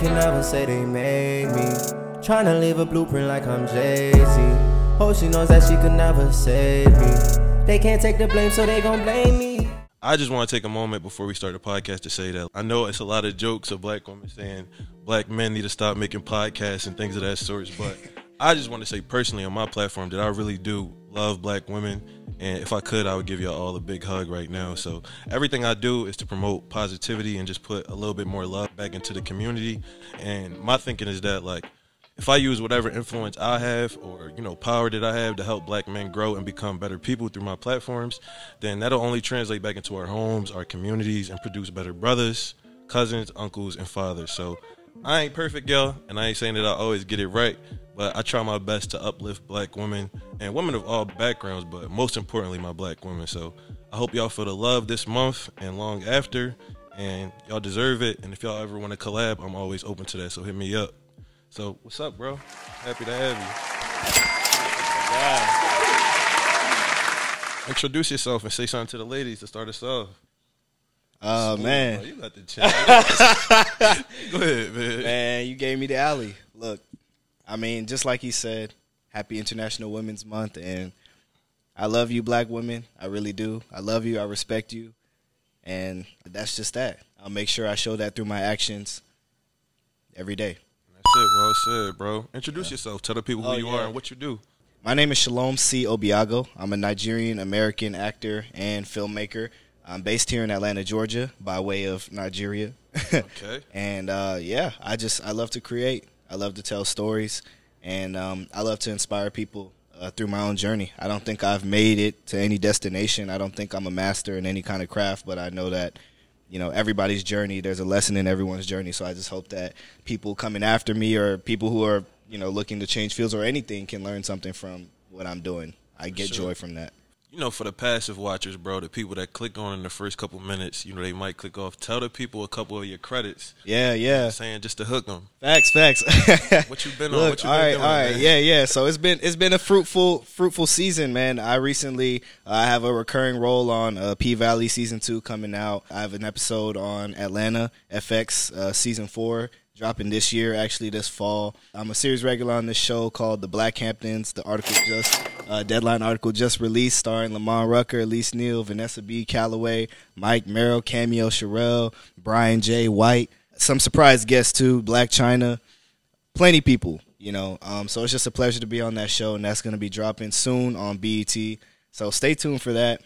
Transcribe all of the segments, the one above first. can never say they made me. Tryna leave a blueprint like I'm Jay-Z. Hope she knows that she could never save me. They can't take the blame, so they gon' blame me. I just want to take a moment before we start the podcast to say that I know it's a lot of jokes of black women saying black men need to stop making podcasts and things of that sort, but I just want to say personally on my platform that I really do love black women, and if I could, I would give y'all all a big hug right now. So everything I do is to promote positivity and just put a little bit more love back into the community. And my thinking is that, like, if I use whatever influence I have or, you know, power that I have to help black men grow and become better people through my platforms, then that'll only translate back into our homes, our communities, and produce better brothers, cousins, uncles, and fathers. So I ain't perfect, y'all, and I ain't saying that I always get it right, but I try my best to uplift black women and women of all backgrounds, but most importantly, my black women. So I hope y'all feel the love this month and long after, and y'all deserve it. And if y'all ever want to collab, I'm always open to that, so hit me up. So, what's up, bro? Happy to have you. Wow. Introduce yourself and say something to the ladies to start us off. Oh, man. Bro, you got the chat. Go ahead, man. Man, you gave me the alley. Look, I mean, just like he said, happy International Women's Month. And I love you, black women. I really do. I love you. I respect you. And that's just that. I'll make sure I show that through my actions every day. Well said, bro. Introduce yourself. Tell the people who you are and what you do. My name is Shalom C. Obiago. I'm a Nigerian-American actor and filmmaker. I'm based here in Atlanta, Georgia, by way of Nigeria. Okay. And, I love to create. I love to tell stories. And I love to inspire people through my own journey. I don't think I've made it to any destination. I don't think I'm a master in any kind of craft, but I know that, you know, everybody's journey, there's a lesson in everyone's journey. So I just hope that people coming after me or people who are, you know, looking to change fields or anything can learn something from what I'm doing. I get joy from that. You know, for the passive watchers, bro, the people that click on in the first couple minutes, you know, they might click off. Tell the people a couple of your credits. Yeah, yeah. You know what I'm saying, just to hook them. Facts. What you been on? What you been doing? All right. Yeah. So it's been a fruitful season, man. I recently have a recurring role on P Valley season 2 coming out. I have an episode on Atlanta FX season 4 dropping this year, actually this fall. I'm a series regular on this show called The Black Hamptons. The article Deadline article just released, starring Lamar Rucker, Elise Neal, Vanessa B. Calloway, Mike Merrill, Cameo Sherelle, Brian J. White, some surprise guests too, Black China, plenty people, you know. So it's just a pleasure to be on that show, and that's going to be dropping soon on BET. So stay tuned for that.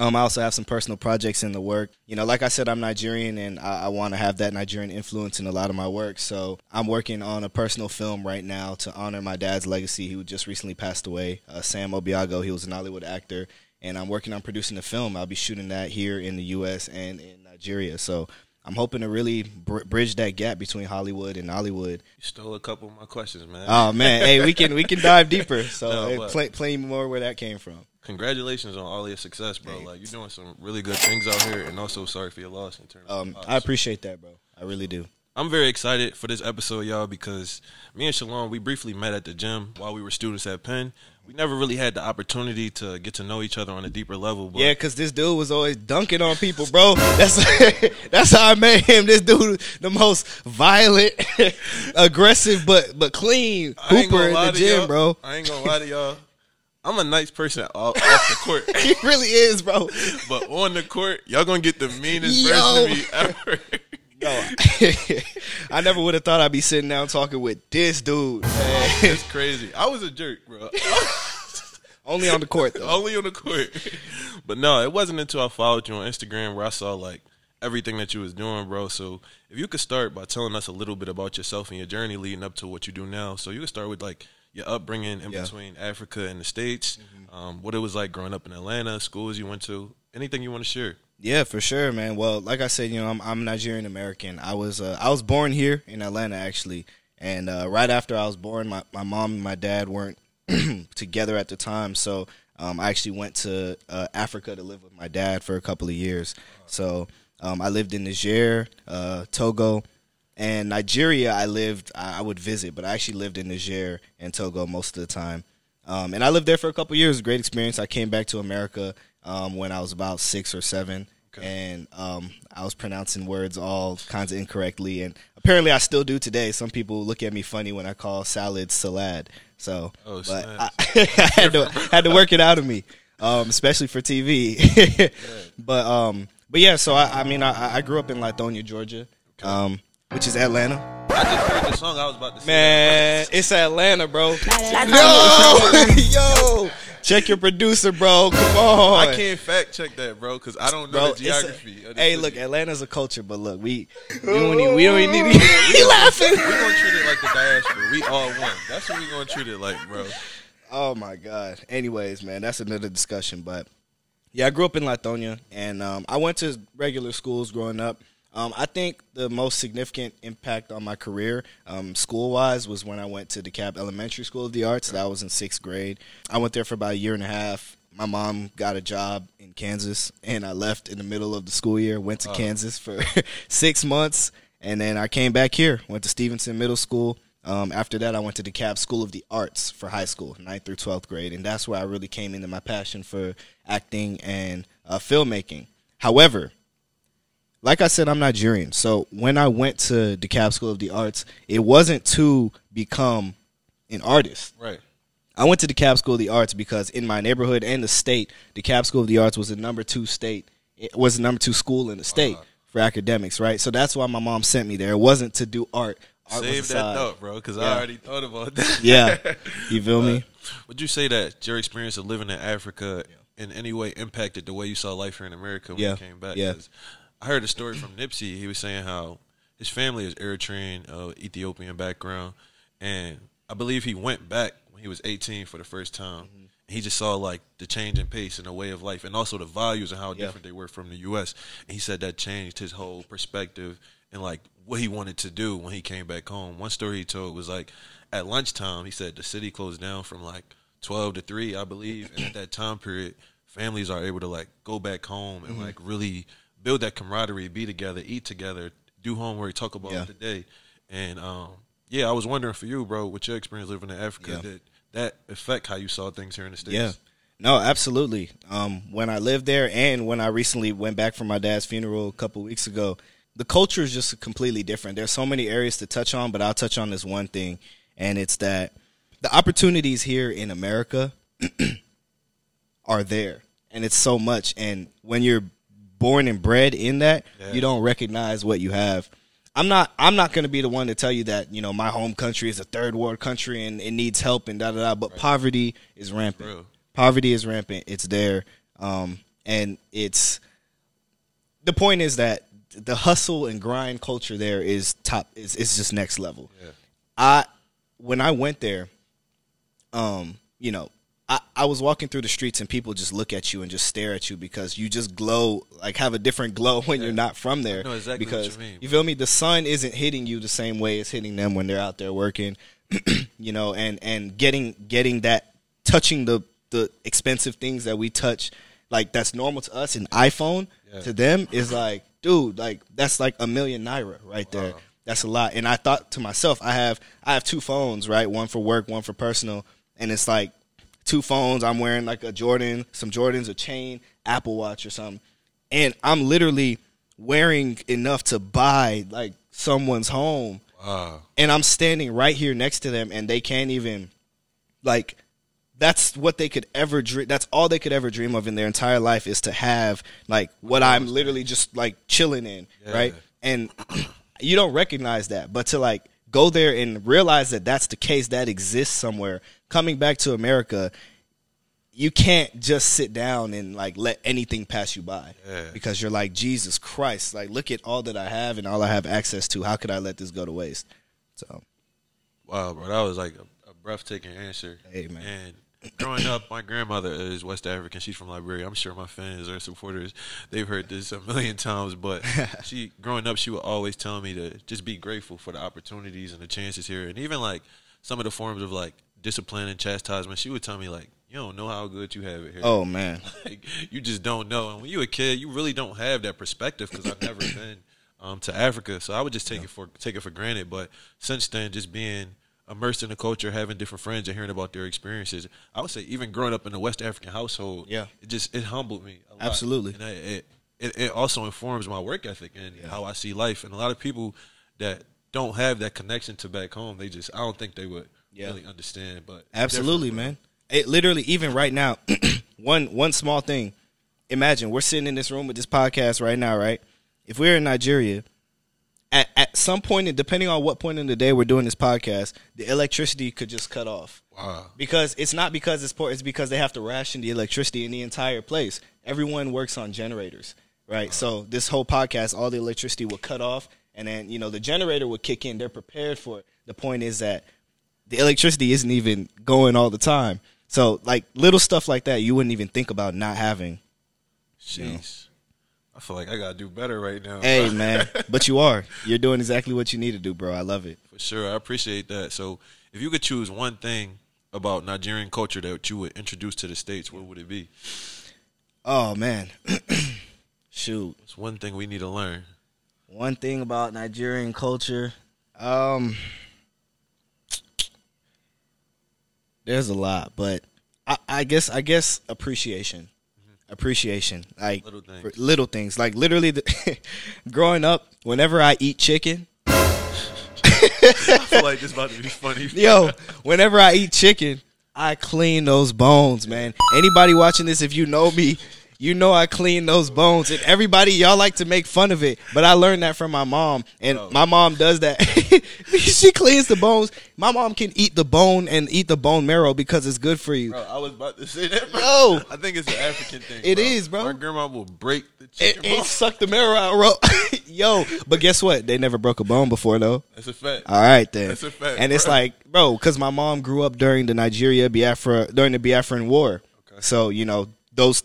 I also have some personal projects in the work. You know, like I said, I'm Nigerian, and I want to have that Nigerian influence in a lot of my work. So I'm working on a personal film right now to honor my dad's legacy. He just recently passed away, Sam Obiago. He was a Nollywood actor, and I'm working on producing a film. I'll be shooting that here in the U.S. and in Nigeria. So I'm hoping to really bridge that gap between Hollywood and Nollywood. You stole a couple of my questions, man. Oh, man. Hey, we can dive deeper. So plenty more where that came from. Congratulations on all your success, bro. Like, you're doing some really good things out here, and also sorry for your loss in terms of the loss. I appreciate that, bro. I really do. I'm very excited for this episode, y'all, because me and Shalom, we briefly met at the gym while we were students at Penn. We never really had the opportunity to get to know each other on a deeper level. But yeah, because this dude was always dunking on people, bro. That's how I met him. This dude, the most violent, aggressive, but clean hooper in the gym, bro. I ain't going to lie to y'all. I'm a nice person off the court. He really is, bro. But on the court, y'all going to get the meanest version of me ever. No, I never would have thought I'd be sitting down talking with this dude. It's crazy. I was a jerk, bro. Only on the court, though. Only on the court. But no, it wasn't until I followed you on Instagram where I saw, like, everything that you was doing, bro. So if you could start by telling us a little bit about yourself and your journey leading up to what you do now. So you could start with, like, your upbringing in between Africa and the States, what it was like growing up in Atlanta, schools you went to, anything you want to share. Yeah, for sure, man. Well, like I said, you know, I'm Nigerian-American. I was born here in Atlanta, actually, and right after I was born, my mom and my dad weren't together at the time, so I actually went to Africa to live with my dad for a couple of years. So I lived in Niger, Togo. And Nigeria, I would visit, but I actually lived in Niger and Togo most of the time. And I lived there for a couple of years. Great experience. I came back to America when I was about 6 or 7, Okay. And I was pronouncing words all kinds of incorrectly, and apparently I still do today. Some people look at me funny when I call salad salad. So I had to work it out of me, especially for TV. But yeah, so I mean I grew up in Lithonia, Georgia, which is Atlanta. I just heard the song I was about to sing. Man, it's Atlanta, bro. Yo, check your producer, bro. Come on. I can't fact check that, bro, because I don't know the geography. Hey, look, Atlanta's a culture, but look, we don't even need to be laughing. We're going to treat it like the diaspora. We all one. That's what we're going to treat it like, bro. Oh, my God. Anyways, man, that's another discussion. But, yeah, I grew up in Lithonia, and I went to regular schools growing up. I think the most significant impact on my career, school-wise, was when I went to DeKalb Elementary School of the Arts. That was in 6th grade. I went there for about a year and a half. My mom got a job in Kansas, and I left in the middle of the school year, went to Kansas for 6 months, and then I came back here, went to Stevenson Middle School. After that, I went to DeKalb School of the Arts for high school, 9th through 12th grade, and that's where I really came into my passion for acting and filmmaking. However, like I said, I'm Nigerian, so when I went to DeKalb School of the Arts, it wasn't to become an artist. Right. I went to DeKalb School of the Arts because in my neighborhood and the state, DeKalb School of the Arts was the number two school in the state for academics, right? So that's why my mom sent me there. It wasn't to do art. Save that thought, bro, because I already thought about that. Yeah. You feel me? Would you say that your experience of living in Africa in any way impacted the way you saw life here in America when you came back? Yeah. I heard a story from Nipsey. He was saying how his family is Eritrean, Ethiopian background, and I believe he went back when he was 18 for the first time. Mm-hmm. He just saw, like, the change in pace and the way of life and also the values and how different they were from the U.S. And he said that changed his whole perspective and, like, what he wanted to do when he came back home. One story he told was, like, at lunchtime, he said the city closed down from, like, 12 to 3, I believe. And at that time period, families are able to, like, go back home and, like, really – build that camaraderie, be together, eat together, do homework, talk about the day. And, I was wondering for you, bro, with your experience living in Africa, did that affect how you saw things here in the States? Yeah. No, absolutely. When I lived there and when I recently went back from my dad's funeral a couple weeks ago, the culture is just completely different. There's so many areas to touch on, but I'll touch on this one thing, and it's that the opportunities here in America are there, and it's so much. And when you're born and bred in that, you don't recognize what you have. I'm not going to be the one to tell you that, you know, my home country is a third world country and it needs help and da-da-da, but poverty is rampant. Poverty is rampant. It's there. And it's – the point is that the hustle and grind culture there is top – it's just next level. Yeah. When I went there, you know, I was walking through the streets and people just look at you and just stare at you because you just glow, like have a different glow when you're not from there. I know exactly because what you mean, you feel me? The sun isn't hitting you the same way it's hitting them when they're out there working, you know, and getting that, touching the expensive things that we touch, like that's normal to us. An iPhone to them is like, dude, like that's like 1,000,000 naira right there. That's a lot. And I thought to myself, I have two phones, right? One for work, one for personal, and it's like, two phones, I'm wearing like a Jordan, some Jordans, a chain, Apple Watch or something. And I'm literally wearing enough to buy like someone's home. Wow. And I'm standing right here next to them and they can't even, like, that's what they could ever dream. That's all they could ever dream of in their entire life is to have like what I'm literally just like chilling in, right? And you don't recognize that, but to like go there and realize that that's the case, that exists somewhere. Coming back to America, you can't just sit down and, like, let anything pass you by because you're like, Jesus Christ, like, look at all that I have and all I have access to. How could I let this go to waste? So, wow, bro, that was, like, a breathtaking answer. Hey, man. And growing up, my grandmother is West African. She's from Liberia. I'm sure my fans or supporters, they've heard this 1,000,000 times. But growing up, she would always tell me to just be grateful for the opportunities and the chances here. And even, like, some of the forms of, like, discipline and chastisement, she would tell me, like, you don't know how good you have it here. Oh, man. Like, you just don't know. And when you a kid, you really don't have that perspective because I've never been to Africa. So I would just take it for granted. But since then, just being immersed in the culture, having different friends and hearing about their experiences, I would say even growing up in a West African household, it humbled me a lot. Absolutely. And it also informs my work ethic and how I see life. And a lot of people that don't have that connection to back home, they just, I don't think they would really understand. But absolutely, man. It literally, even right now, one small thing. Imagine we're sitting in this room with this podcast right now, right? If we're in Nigeria, at some point, and depending on what point in the day we're doing this podcast, the electricity could just cut off. Wow. Because it's not because it's poor, it's because they have to ration the electricity in the entire place. Everyone works on generators, right? Wow. So this whole podcast, all the electricity will cut off, and then, you know, the generator will kick in. They're prepared for it. The point is that the electricity isn't even going all the time. So, like, little stuff like that, you wouldn't even think about not having. Jeez. You know. I feel like I got to do better right now. Hey, man. But you are. You're doing exactly what you need to do, bro. I love it. For sure. I appreciate that. So if you could choose one thing about Nigerian culture that you would introduce to the States, what would it be? Oh, man. Shoot. It's one thing we need to learn. One thing about Nigerian culture. There's a lot, but I guess appreciation. Appreciation, like little things. For little things, like literally growing up, whenever I eat chicken, I feel like this about to be funny. Yo, whenever I eat chicken, I clean those bones, man. Anybody watching this, if you know me, you know I clean those bones. And everybody, y'all like to make fun of it, but I learned that from my mom, and my mom does that. She cleans the bones. My mom can eat the bone and eat the bone marrow because it's good for you. Bro, I was about to say that, bro. No. I think it's an African thing. It is, bro. My grandma will break the chicken bone. It suck the marrow out, bro. Yo, but guess what? They never broke a bone before, though. That's a fact. All right, then. That's a fact, and bro. It's like, bro, because my mom grew up during the Biafran War. Okay. So, you know,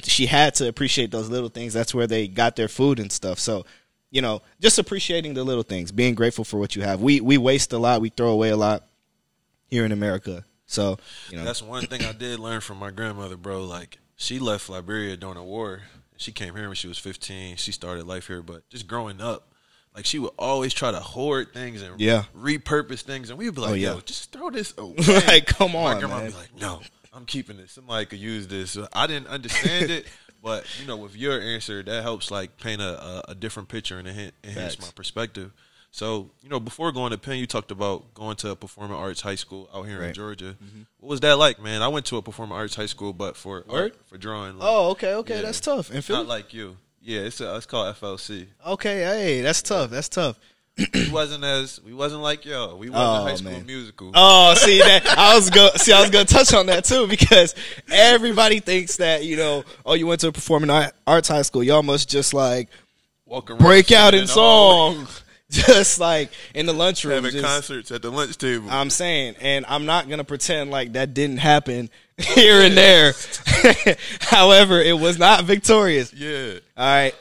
she had to appreciate those little things. That's where they got their food and stuff. So, you know, just appreciating the little things, being grateful for what you have. We waste a lot. We throw away a lot here in America. So, you know. That's one thing I did learn from my grandmother, bro. Like, she left Liberia during a war. She came here when she was 15. She started life here. But just growing up, like, she would always try to hoard things and repurpose things. And we would be like, yo, just throw this away. Like, come on, my grandma would be like, no. I'm keeping this. Somebody could use this. I didn't understand it, but, you know, with your answer, that helps, like, paint a different picture and enhance my perspective. So, you know, before going to Penn, you talked about going to a performing arts high school out here in Georgia. Mm-hmm. What was that like, man? I went to a performing arts high school, but for drawing. Like, okay. Yeah, that's tough. And Philly? Not like you. Yeah, it's called FLC. Okay, hey, that's tough. We wasn't like y'all. We wasn't High School Musical. Oh, see that I was gonna touch on that too, because everybody thinks that, you know, you went to a performing arts high school, y'all must just like walk around, break out in song, just like in the lunchroom, having concerts at the lunch table. I'm saying, and I'm not gonna pretend like that didn't happen here and there. However, it was not victorious. Yeah. All right.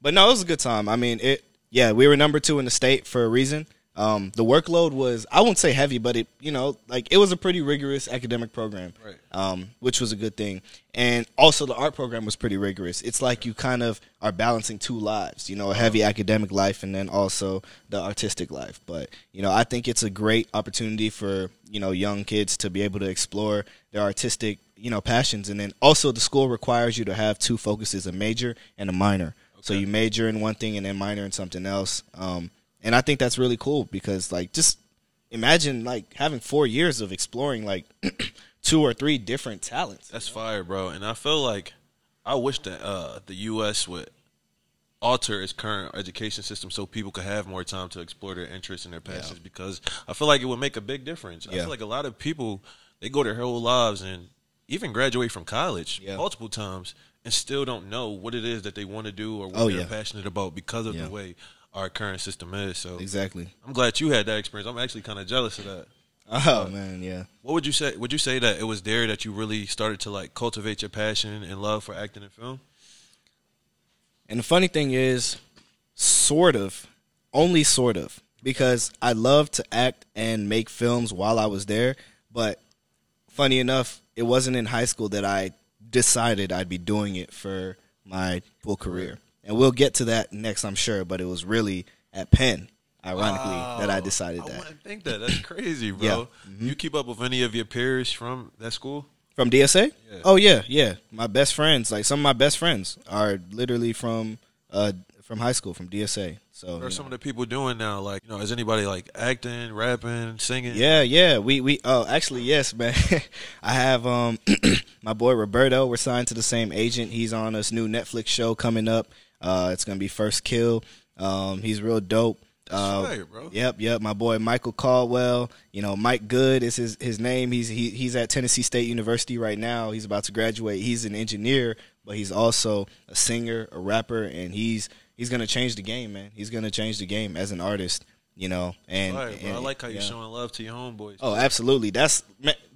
But no, it was a good time. I mean it. Yeah, we were number 2 in the state for a reason. The workload was, I won't say heavy, but it, you know, like it was a pretty rigorous academic program, right. Which was a good thing. And also the art program was pretty rigorous. It's like you kind of are balancing two lives, you know, a heavy academic life and then also the artistic life. But, you know, I think it's a great opportunity for, you know, young kids to be able to explore their artistic, you know, passions. And then also the school requires you to have two focuses, a major and a minor. So you major in one thing and then minor in something else. And I think that's really cool because, like, just imagine, like, having 4 years of exploring, like, 2 or 3 different talents. That's fire, bro. And I feel like I wish that the U.S. would alter its current education system so people could have more time to explore their interests and their passions because I feel like it would make a big difference. I feel like a lot of people, they go their whole lives and even graduate from college multiple times and still don't know what it is that they want to do or what they're passionate about because of the way our current system is. So exactly. I'm glad you had that experience. I'm actually kind of jealous of that. Oh, man, yeah. What would you say? Would you say that it was there that you really started to, like, cultivate your passion and love for acting and film? And the funny thing is, sort of, only sort of, because I loved to act and make films while I was there. But funny enough, it wasn't in high school that I decided I'd be doing it for my full career. And we'll get to that next, I'm sure, but it was really at Penn, ironically, that I decided that. I wouldn't think that. That's crazy, bro. Mm-hmm. You keep up with any of your peers from that school? From DSA? Yeah. Oh, yeah. My best friends, like some of my best friends are literally from From high school, from DSA. So, what are some of the people doing now? Like, you know, is anybody like acting, rapping, singing? Yeah. Actually, yes, man. I have my boy Roberto. We're signed to the same agent. He's on this new Netflix show coming up. It's gonna be First Kill. He's real dope. That's right, bro. Yep. My boy Michael Caldwell. You know, Mike Good is his name. He's at Tennessee State University right now. He's about to graduate. He's an engineer, but he's also a singer, a rapper, and he's going to change the game, man. He's going to change the game as an artist, you know. And, I like how you're showing love to your homeboys. Oh, absolutely. That's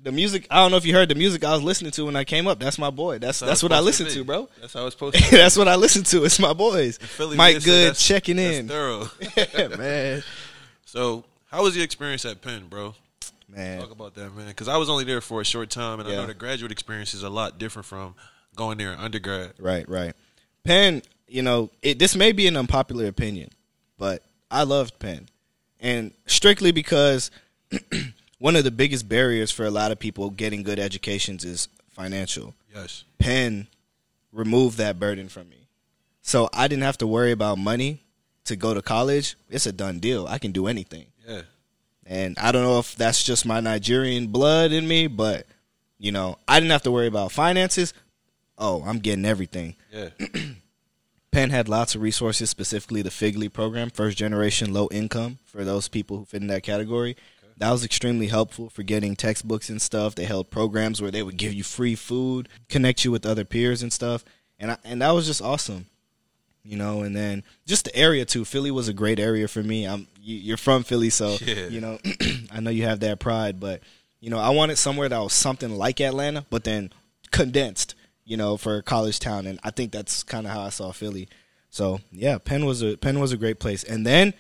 the music. I don't know if you heard the music I was listening to when I came up. That's my boy. That's what I listened to, bro. That's how it's supposed to be. That's what I listen to. It's my boys. Mike Good checking in. That's thorough. Yeah, man. So how was your experience at Penn, bro? Man. Talk about that, man. Because I was only there for a short time, and I know the graduate experience is a lot different from going there in undergrad. Right. Penn... You know, this may be an unpopular opinion, but I loved Penn. And strictly because one of the biggest barriers for a lot of people getting good educations is financial. Yes. Penn removed that burden from me. So I didn't have to worry about money to go to college. It's a done deal. I can do anything. Yeah. And I don't know if that's just my Nigerian blood in me, but, you know, I didn't have to worry about finances. Oh, I'm getting everything. Yeah. Penn had lots of resources, specifically the Fig Leaf program, first generation low income for those people who fit in that category. Okay. That was extremely helpful for getting textbooks and stuff. They held programs where they would give you free food, connect you with other peers and stuff. And that was just awesome, you know. And then just the area, too. Philly was a great area for me. You're from Philly, so, you know, I know you have that pride. But, you know, I wanted somewhere that was something like Atlanta, but then condensed, you know, for college town, and I think that's kind of how I saw Philly. So yeah, Penn was a great place, and then,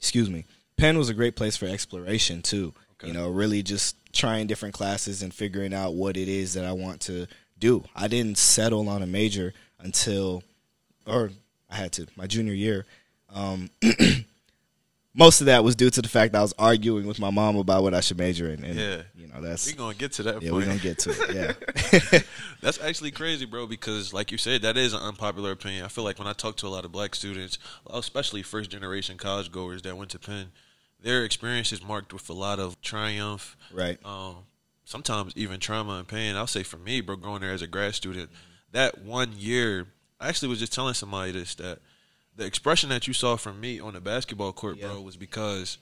excuse me, Penn was a great place for exploration too. Okay. You know, really just trying different classes and figuring out what it is that I want to do. I didn't settle on a major my junior year. Most of that was due to the fact that I was arguing with my mom about what I should major in. And, you know, we're going to get to that point. Yeah, we're going to get to it, yeah. That's actually crazy, bro, because like you said, that is an unpopular opinion. I feel like when I talk to a lot of black students, especially first-generation college-goers that went to Penn, their experience is marked with a lot of triumph. Right. Sometimes even trauma and pain. I'll say for me, bro, going there as a grad student, that one year, I actually was just telling somebody this, that the expression that you saw from me on the basketball court, bro, was because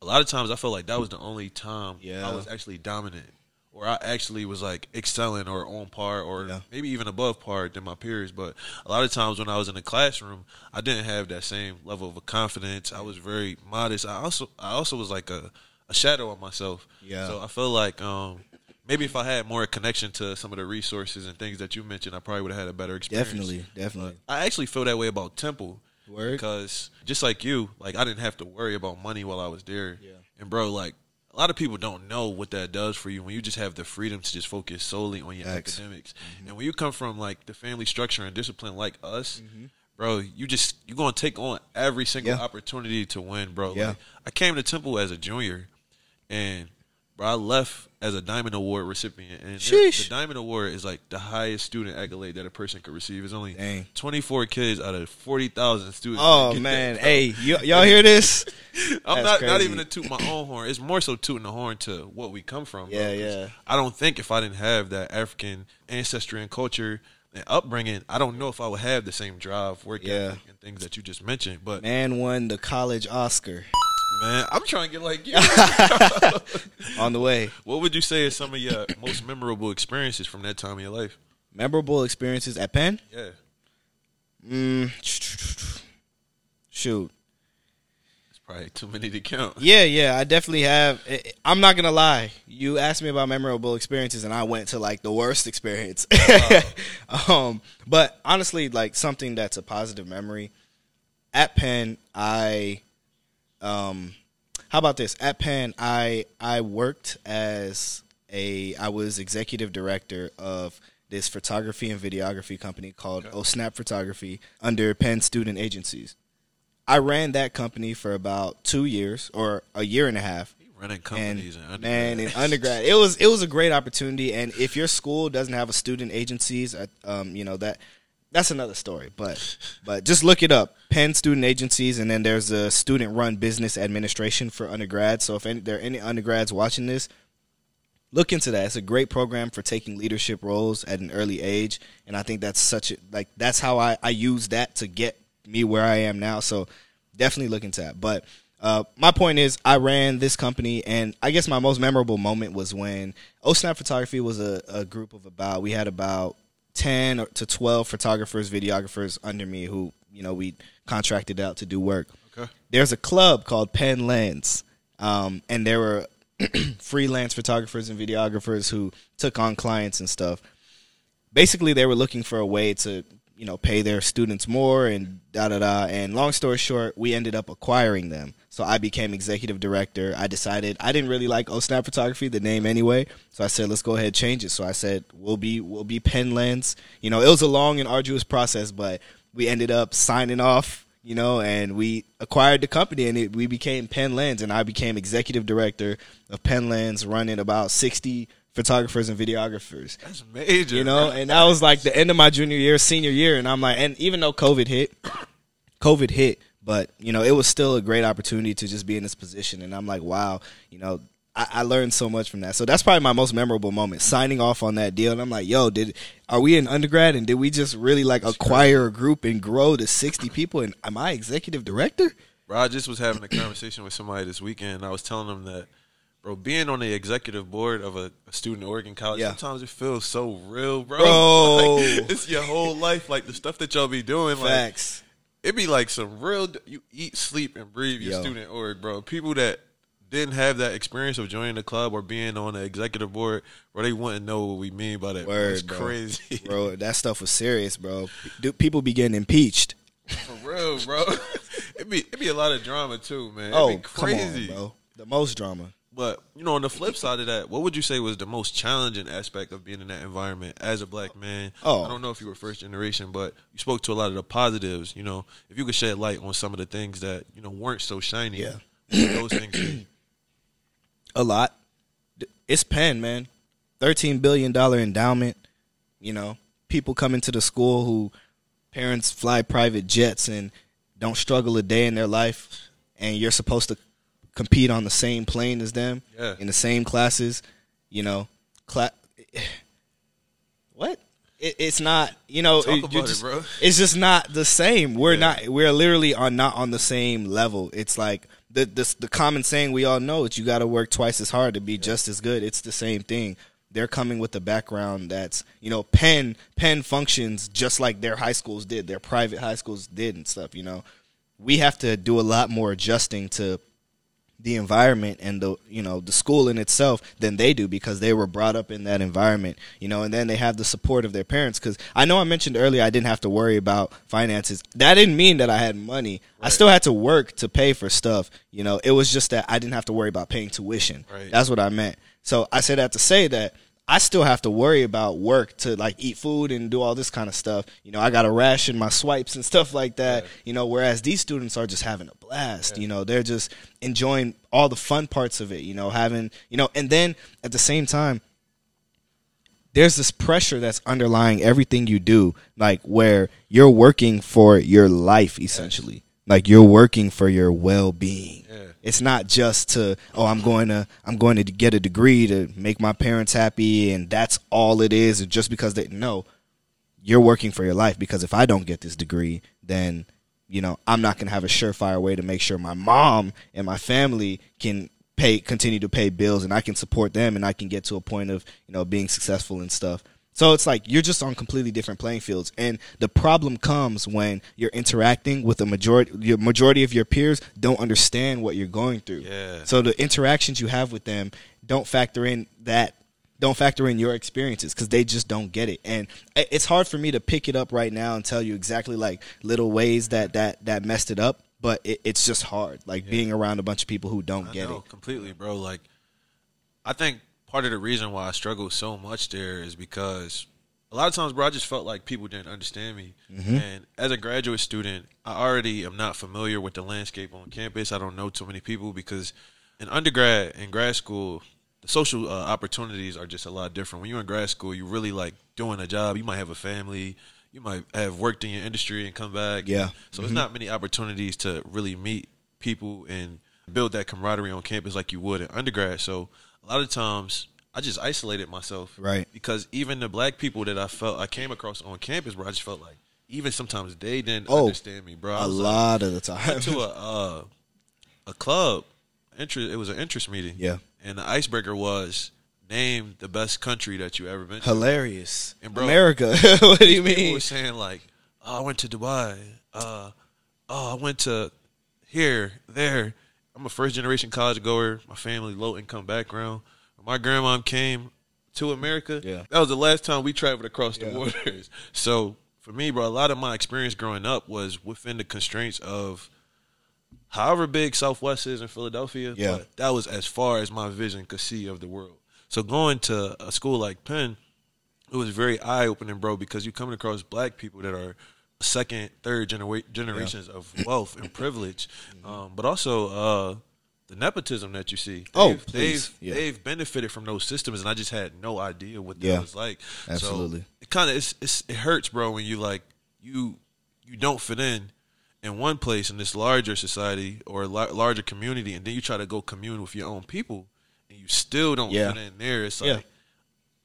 a lot of times I felt like that was the only time I was actually dominant, or I actually was like excelling or on par, or maybe even above par than my peers. But a lot of times when I was in the classroom, I didn't have that same level of confidence. I was very modest. I also was like a shadow of myself. Yeah. So I feel like maybe if I had more connection to some of the resources and things that you mentioned, I probably would have had a better experience. Definitely. But I actually feel that way about Temple. Word. Because just like you, like I didn't have to worry about money while I was there. Yeah. And bro, like a lot of people don't know what that does for you when you just have the freedom to just focus solely on your academics. Mm-hmm. And when you come from like the family structure and discipline like us, bro, you're gonna take on every single opportunity to win, bro. Yeah. Like, I came to Temple as a junior, and bro, I left as a Diamond Award recipient. And the Diamond Award is like the highest student accolade that a person could receive. It's only 24 kids out of 40,000 students. Oh, man. Hey, y'all hear this? I'm not even to toot my own horn. It's more so tooting the horn to what we come from. Yeah, bro, yeah. I don't think if I didn't have that African ancestry and culture and upbringing, I don't know if I would have the same drive, work ethic, and things that you just mentioned. But man won the college Oscar. Man, I'm trying to get like you. On the way. What would you say is some of your most memorable experiences from that time of your life? Memorable experiences at Penn? Yeah. Shoot. It's probably too many to count. Yeah, I definitely have. I'm not going to lie. You asked me about memorable experiences, and I went to like the worst experience. Wow. But honestly, like something that's a positive memory. At Penn, how about this? At Penn, I worked I was executive director of this photography and videography company called Snap Photography under Penn Student Agencies. I ran that company for about 2 years or a year and a half. You running companies in undergrad. Man, in undergrad. It was a great opportunity, and if your school doesn't have a student agencies, you know, that That's another story, but just look it up. Penn Student Agencies, and then there's a student-run business administration for undergrads. So if there are any undergrads watching this, look into that. It's a great program for taking leadership roles at an early age, and I think that's such a, like, that's how I use that to get me where I am now. So definitely look into that. But my point is, I ran this company, and I guess my most memorable moment was when O-Snap Photography was a group of about, we had about 10 to 12 photographers, videographers under me who, you know, we contracted out to do work. Okay. There's a club called Pen Lens, and there were freelance photographers and videographers who took on clients and stuff. Basically, they were looking for a way to, you know, pay their students more and da-da-da. And long story short, we ended up acquiring them. So I became executive director. I decided I didn't really like O-Snap Photography, the name anyway. So I said, let's go ahead and change it. So I said, we'll be Pen Lens. You know, it was a long and arduous process, but we ended up signing off, you know, and we acquired the company, and we became Pen Lens, and I became executive director of Pen Lens, running about 60 photographers and videographers. That's major, you know, man. And that was like the end of my junior year, senior year, and I'm like, and even though COVID hit, but, you know, it was still a great opportunity to just be in this position, and I'm like, wow, you know, I learned so much from that. So that's probably my most memorable moment, signing off on that deal. And I'm like, yo, are we in undergrad, and did we just really, like, acquire a group and grow to 60 people, and am I executive director? Bro, I just was having a conversation with somebody this weekend, and I was telling them that, bro, being on the executive board of a student Oregon college, yeah, sometimes it feels so real, bro. Like, it's your whole life. Like, the stuff that y'all be doing. Facts. Like, it be like some real, you eat, sleep, and breathe your student org, bro. People that didn't have that experience of joining the club or being on the executive board, bro, they wouldn't know what we mean by that. Word, it's crazy. Bro, that stuff was serious, bro. People be getting impeached. For real, bro. It be a lot of drama, too, man. Oh, it be crazy. Come on, bro. The most drama. But, you know, on the flip side of that, what would you say was the most challenging aspect of being in that environment as a black man? Oh. I don't know if you were first generation, but you spoke to a lot of the positives, you know. If you could shed light on some of the things that, you know, weren't so shiny. Yeah. Those things. A lot. It's Penn, man. $13 billion endowment. You know, people coming to the school who parents fly private jets and don't struggle a day in their life, and you're supposed to compete on the same plane as them, in the same classes, you know. What? It's not, you know, bro. It's just not the same. We're literally not on the same level. It's like the common saying we all know is you got to work twice as hard to be just as good. It's the same thing. They're coming with a background that's, you know, Penn functions just like their high schools did, their private high schools did and stuff, you know. We have to do a lot more adjusting to the environment and the, you know, the school in itself than they do, because they were brought up in that environment, you know, and then they have the support of their parents. Because I know I mentioned earlier I didn't have to worry about finances. That didn't mean that I had money. Right. I still had to work to pay for stuff, you know. It was just that I didn't have to worry about paying tuition. Right. That's what I meant. So I said that to say that I still have to worry about work to, like, eat food and do all this kind of stuff. You know, I got to ration my swipes and stuff like that, you know, whereas these students are just having a blast. Yeah. You know, they're just enjoying all the fun parts of it, you know, having, you know. And then at the same time, there's this pressure that's underlying everything you do, like, where you're working for your life, essentially. Like, you're working for your well-being. Yeah. It's not just to, oh, I'm going to get a degree to make my parents happy, and that's all it is. And just because you're working for your life, because if I don't get this degree, then, you know, I'm not going to have a surefire way to make sure my mom and my family can continue to pay bills, and I can support them, and I can get to a point of, you know, being successful and stuff. So it's like you're just on completely different playing fields. And the problem comes when you're interacting with your majority of your peers don't understand what you're going through. Yeah. So the interactions you have with them don't factor in your experiences, because they just don't get it. And it's hard for me to pick it up right now and tell you exactly, like, little ways that messed it up, but it's just hard, like, being around a bunch of people who don't get it. Completely, bro. Like, I think part of the reason why I struggled so much there is because a lot of times, bro, I just felt like people didn't understand me. Mm-hmm. And as a graduate student, I already am not familiar with the landscape on campus. I don't know too many people, because in undergrad and grad school, the social opportunities are just a lot different. When you're in grad school, you're really, like, doing a job. You might have a family. you might have worked in your industry and come back. Yeah. So there's not many opportunities to really meet people and build that camaraderie on campus like you would in undergrad. So a lot of times I just isolated myself. Right. Because even the black people that I felt I came across on campus, bro, I just felt like even sometimes they didn't understand me, bro. A lot of the time. I went to a club. It was an interest meeting. Yeah. And the icebreaker was, name the best country that you ever been to. Hilarious. And bro, America. What do you mean? People were saying like, oh, I went to Dubai. I went to here, there. I'm a first-generation college goer. My family, low-income background. My grandma came to America. Yeah. That was the last time we traveled across the waters. So for me, bro, a lot of my experience growing up was within the constraints of however big Southwest is in Philadelphia. Yeah. But that was as far as my vision could see of the world. So going to a school like Penn, it was very eye-opening, bro, because you're coming across black people that are second, third generations of wealth and privilege, but also the nepotism that you see. They've benefited from those systems, and I just had no idea what that was like. Absolutely. So it kind of it hurts, bro, when you like you don't fit in one place in this larger society or larger community, and then you try to go commune with your own people, and you still don't fit in there. It's like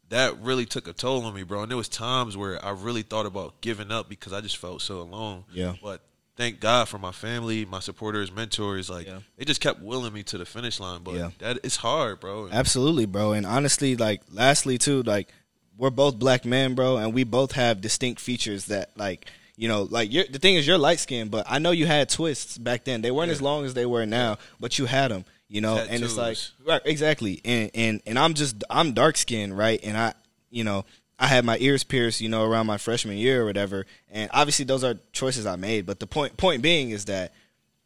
that really took a toll on me, bro. And there was times where I really thought about giving up because I just felt so alone. Yeah. But thank God for my family, my supporters, mentors. Like they just kept willing me to the finish line. But that it's hard, bro. Absolutely, bro. And honestly, like lastly too, like we're both black men, bro, and we both have distinct features that like, you know, like the thing is you're light skinned, but I know you had twists back then. They weren't as long as they were now, but you had them. You know, tattoos. And it's like, right, exactly. And I'm dark skinned, right? And I had my ears pierced, you know, around my freshman year or whatever. And obviously those are choices I made. But the point being is that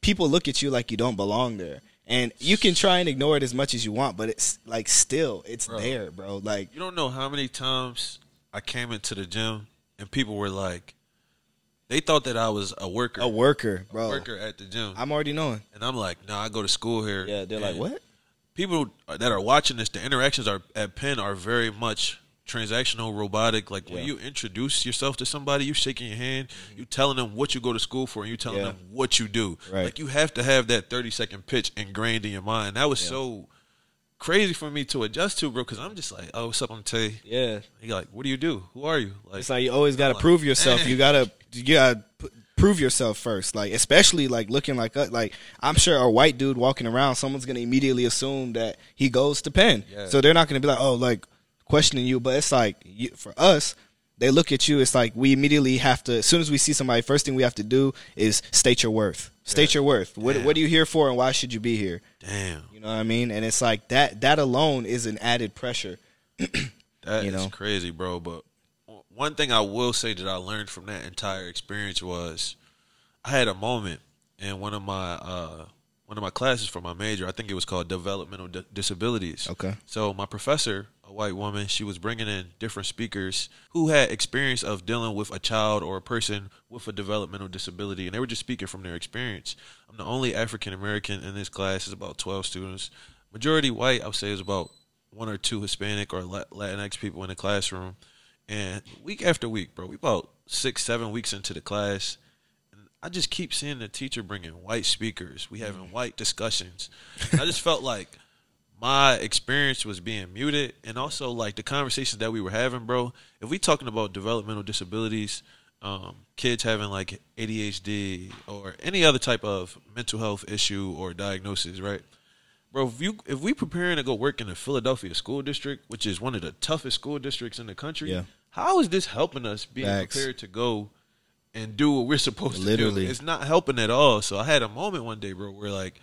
people look at you like you don't belong there. And you can try and ignore it as much as you want, but it's like still, it's there, bro. Like, you don't know how many times I came into the gym and people were like, they thought that I was a worker. A worker, bro. A worker at the gym. I'm already knowing. And I'm like, nah, I go to school here. Yeah, they're like, what? People that are watching this, the interactions at Penn are very much transactional, robotic. Like, when you introduce yourself to somebody, you shaking your hand, you telling them what you go to school for, and you telling them what you do. Right. Like, you have to have that 30-second pitch ingrained in your mind. That was so crazy for me to adjust to, bro, because I'm just like, oh, what's up, I'm Tay. Yeah. You're like, what do you do? Who are you? Like, it's like you always got to prove yourself. Man. You gotta prove yourself first. Like, especially like looking like I'm sure a white dude walking around, someone's gonna immediately assume that he goes to Penn. Yeah. So they're not gonna be like, oh, like questioning you. But it's like for us, they look at you. It's like we immediately have to. As soon as we see somebody, first thing we have to do is state your worth. State your worth. What are you here for, and why should you be here? Damn. You know what I mean? And it's like that alone is an added pressure. That is crazy, bro. But one thing I will say that I learned from that entire experience was I had a moment in one of my classes for my major. I think it was called Developmental Disabilities. Okay. So my professor, a white woman, she was bringing in different speakers who had experience of dealing with a child or a person with a developmental disability, and they were just speaking from their experience. I'm the only African-American in this class. It's about 12 students. Majority white, I would say, is about one or two Hispanic or Latinx people in the classroom. And week after week, bro, we about 6-7 weeks into the class, and I just keep seeing the teacher bringing white speakers. We having white discussions. And I just felt like my experience was being muted, and also like the conversations that we were having, bro. If we talking about developmental disabilities, kids having like ADHD or any other type of mental health issue or diagnosis, right? Bro, if we preparing to go work in the Philadelphia school district, which is one of the toughest school districts in the country, how is this helping us being prepared to go and do what we're supposed to do? It's not helping at all. So I had a moment one day, bro, where like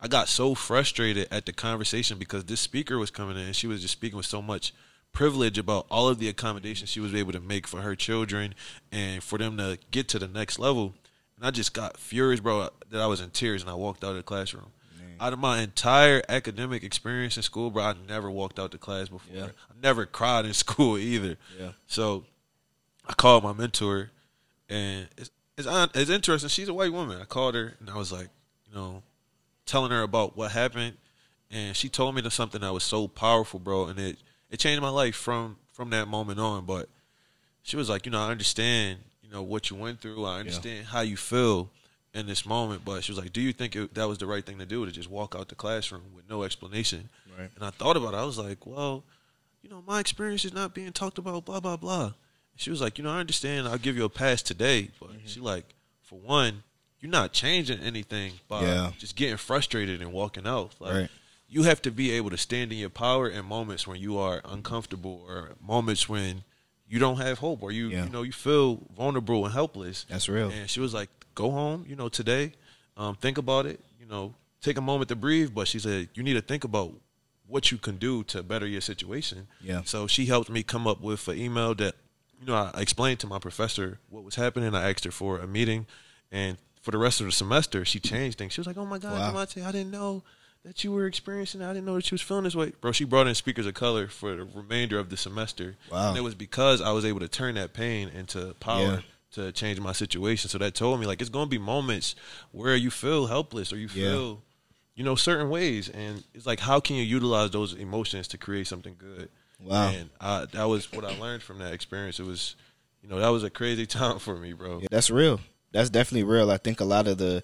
I got so frustrated at the conversation because this speaker was coming in and she was just speaking with so much privilege about all of the accommodations she was able to make for her children and for them to get to the next level. And I just got furious, bro, that I was in tears and I walked out of the classroom. Out of my entire academic experience in school, bro, I never walked out the class before. Yeah. I never cried in school either. Yeah. So I called my mentor, and it's interesting. She's a white woman. I called her, and I was like, you know, telling her about what happened, and she told me something that was so powerful, bro, and it changed my life from that moment on. But she was like, you know, I understand. you know, what you went through. I understand how you feel in this moment. But she was like, do you think that was the right thing to do, to just walk out the classroom with no explanation? Right. And I thought about it. I was like, well, you know, my experience is not being talked about, blah, blah, blah. And she was like, you know, I understand. I'll give you a pass today. But she like, for one, you're not changing anything by just getting frustrated and walking out. Like, you have to be able to stand in your power in moments when you are uncomfortable or moments when you don't have hope or you you know, you feel vulnerable and helpless. That's real. And she was like, go home, you know, today, think about it, you know, take a moment to breathe. But she said, you need to think about what you can do to better your situation. Yeah. So she helped me come up with an email that, you know, I explained to my professor what was happening. I asked her for a meeting, and for the rest of the semester, she changed things. She was like, oh, my God, Demonte, I didn't know that you were experiencing that. I didn't know that she was feeling this way. Bro, she brought in speakers of color for the remainder of the semester. Wow. And it was because I was able to turn that pain into power to change my situation. So that told me, like, it's going to be moments where you feel helpless or you feel, you know, certain ways. And it's like, how can you utilize those emotions to create something good? Wow. And that was what I learned from that experience. It was, you know, that was a crazy time for me, bro. Yeah, that's real. That's definitely real. I think a lot of the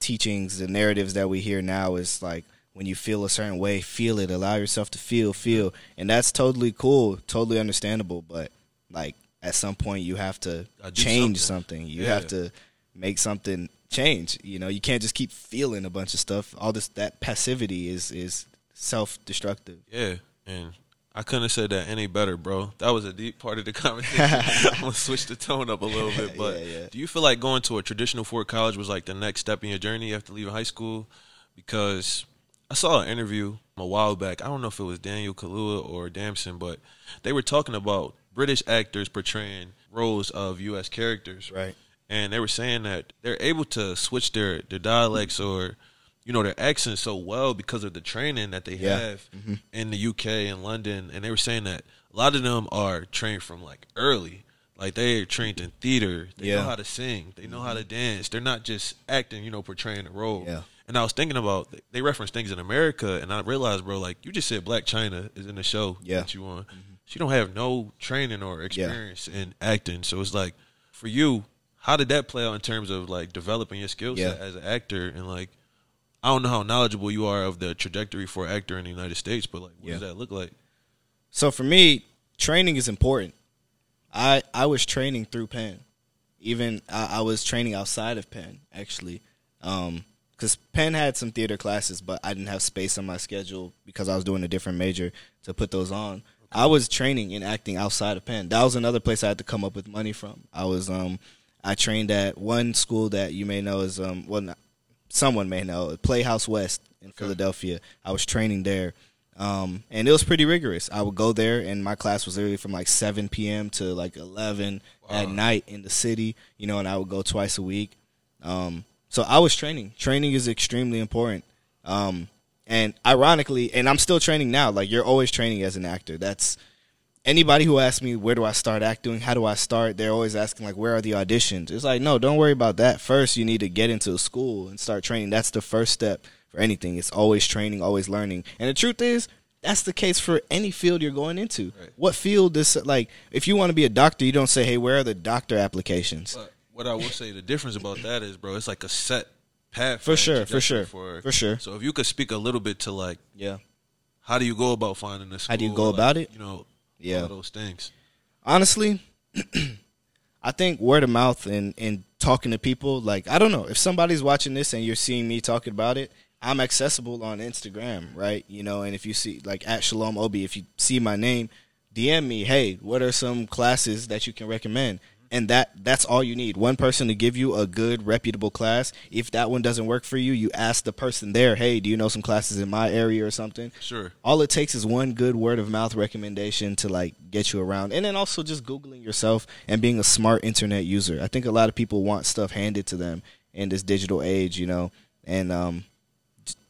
teachings, the narratives that we hear now is like, when you feel a certain way, feel it. Allow yourself to feel. And that's totally cool, totally understandable. But, like, at some point you have to change something. You have to make something change. You know, you can't just keep feeling a bunch of stuff. All this, that passivity is self-destructive. Yeah, and I couldn't have said that any better, bro. That was a deep part of the conversation. I'm going to switch the tone up a little bit. But do you feel like going to a traditional four college was like the next step in your journey after leaving high school? Because I saw an interview a while back. I don't know if it was Daniel Kaluuya or Damson, but they were talking about British actors portraying roles of U.S. characters. Right. And they were saying that they're able to switch their dialects or, you know, their accent so well because of the training that they have in the UK and London. And they were saying that a lot of them are trained from, like, early. Like, they're trained in theater. They know how to sing. They know how to dance. They're not just acting, you know, portraying a role. Yeah. And I was thinking about, they reference things in America, and I realized, bro, like, you just said Blac Chyna is in the show that you on. She don't have no training or experience in acting. So it's like, for you, how did that play out in terms of, like, developing your skill set as an actor? And, like, I don't know how knowledgeable you are of the trajectory for an actor in the United States, but, like, what does that look like? So for me, training is important. I was training through Penn. Even I was training outside of Penn, actually, because Penn had some theater classes, but I didn't have space on my schedule because I was doing a different major to put those on. Okay. I was training and acting outside of Penn. That was another place I had to come up with money from. I trained at one school that you may know is someone may know, Playhouse West in Philadelphia. I was training there, and it was pretty rigorous. I would go there, and my class was literally from, like, 7 p.m. to, like, 11 at night in the city, you know, and I would go twice a week. So I was training. Training is extremely important. And ironically, and I'm still training now. Like, you're always training as an actor. That's anybody who asks me, where do I start acting? How do I start? They're always asking, like, where are the auditions? It's like, no, don't worry about that. First, you need to get into a school and start training. That's the first step for anything. It's always training, always learning. And the truth is, that's the case for any field you're going into. Right. What field is, like, if you want to be a doctor, you don't say, hey, where are the doctor applications? But what I will say, the difference about that is, bro, it's like a set path. For sure. So if you could speak a little bit to, like, how do you go about finding a school? How do you go about it? You know. Yeah, all those things. Honestly, I think word of mouth and talking to people, like, I don't know. If somebody's watching this and you're seeing me talking about it, I'm accessible on Instagram, right? You know, and if you see, like, at Shalom Obi, if you see my name, DM me, hey, what are some classes that you can recommend? And that's all you need. One person to give you a good, reputable class. If that one doesn't work for you, you ask the person there, hey, do you know some classes in my area or something? Sure. All it takes is one good word-of-mouth recommendation to, like, get you around. And then also just Googling yourself and being a smart Internet user. I think a lot of people want stuff handed to them in this digital age, you know, and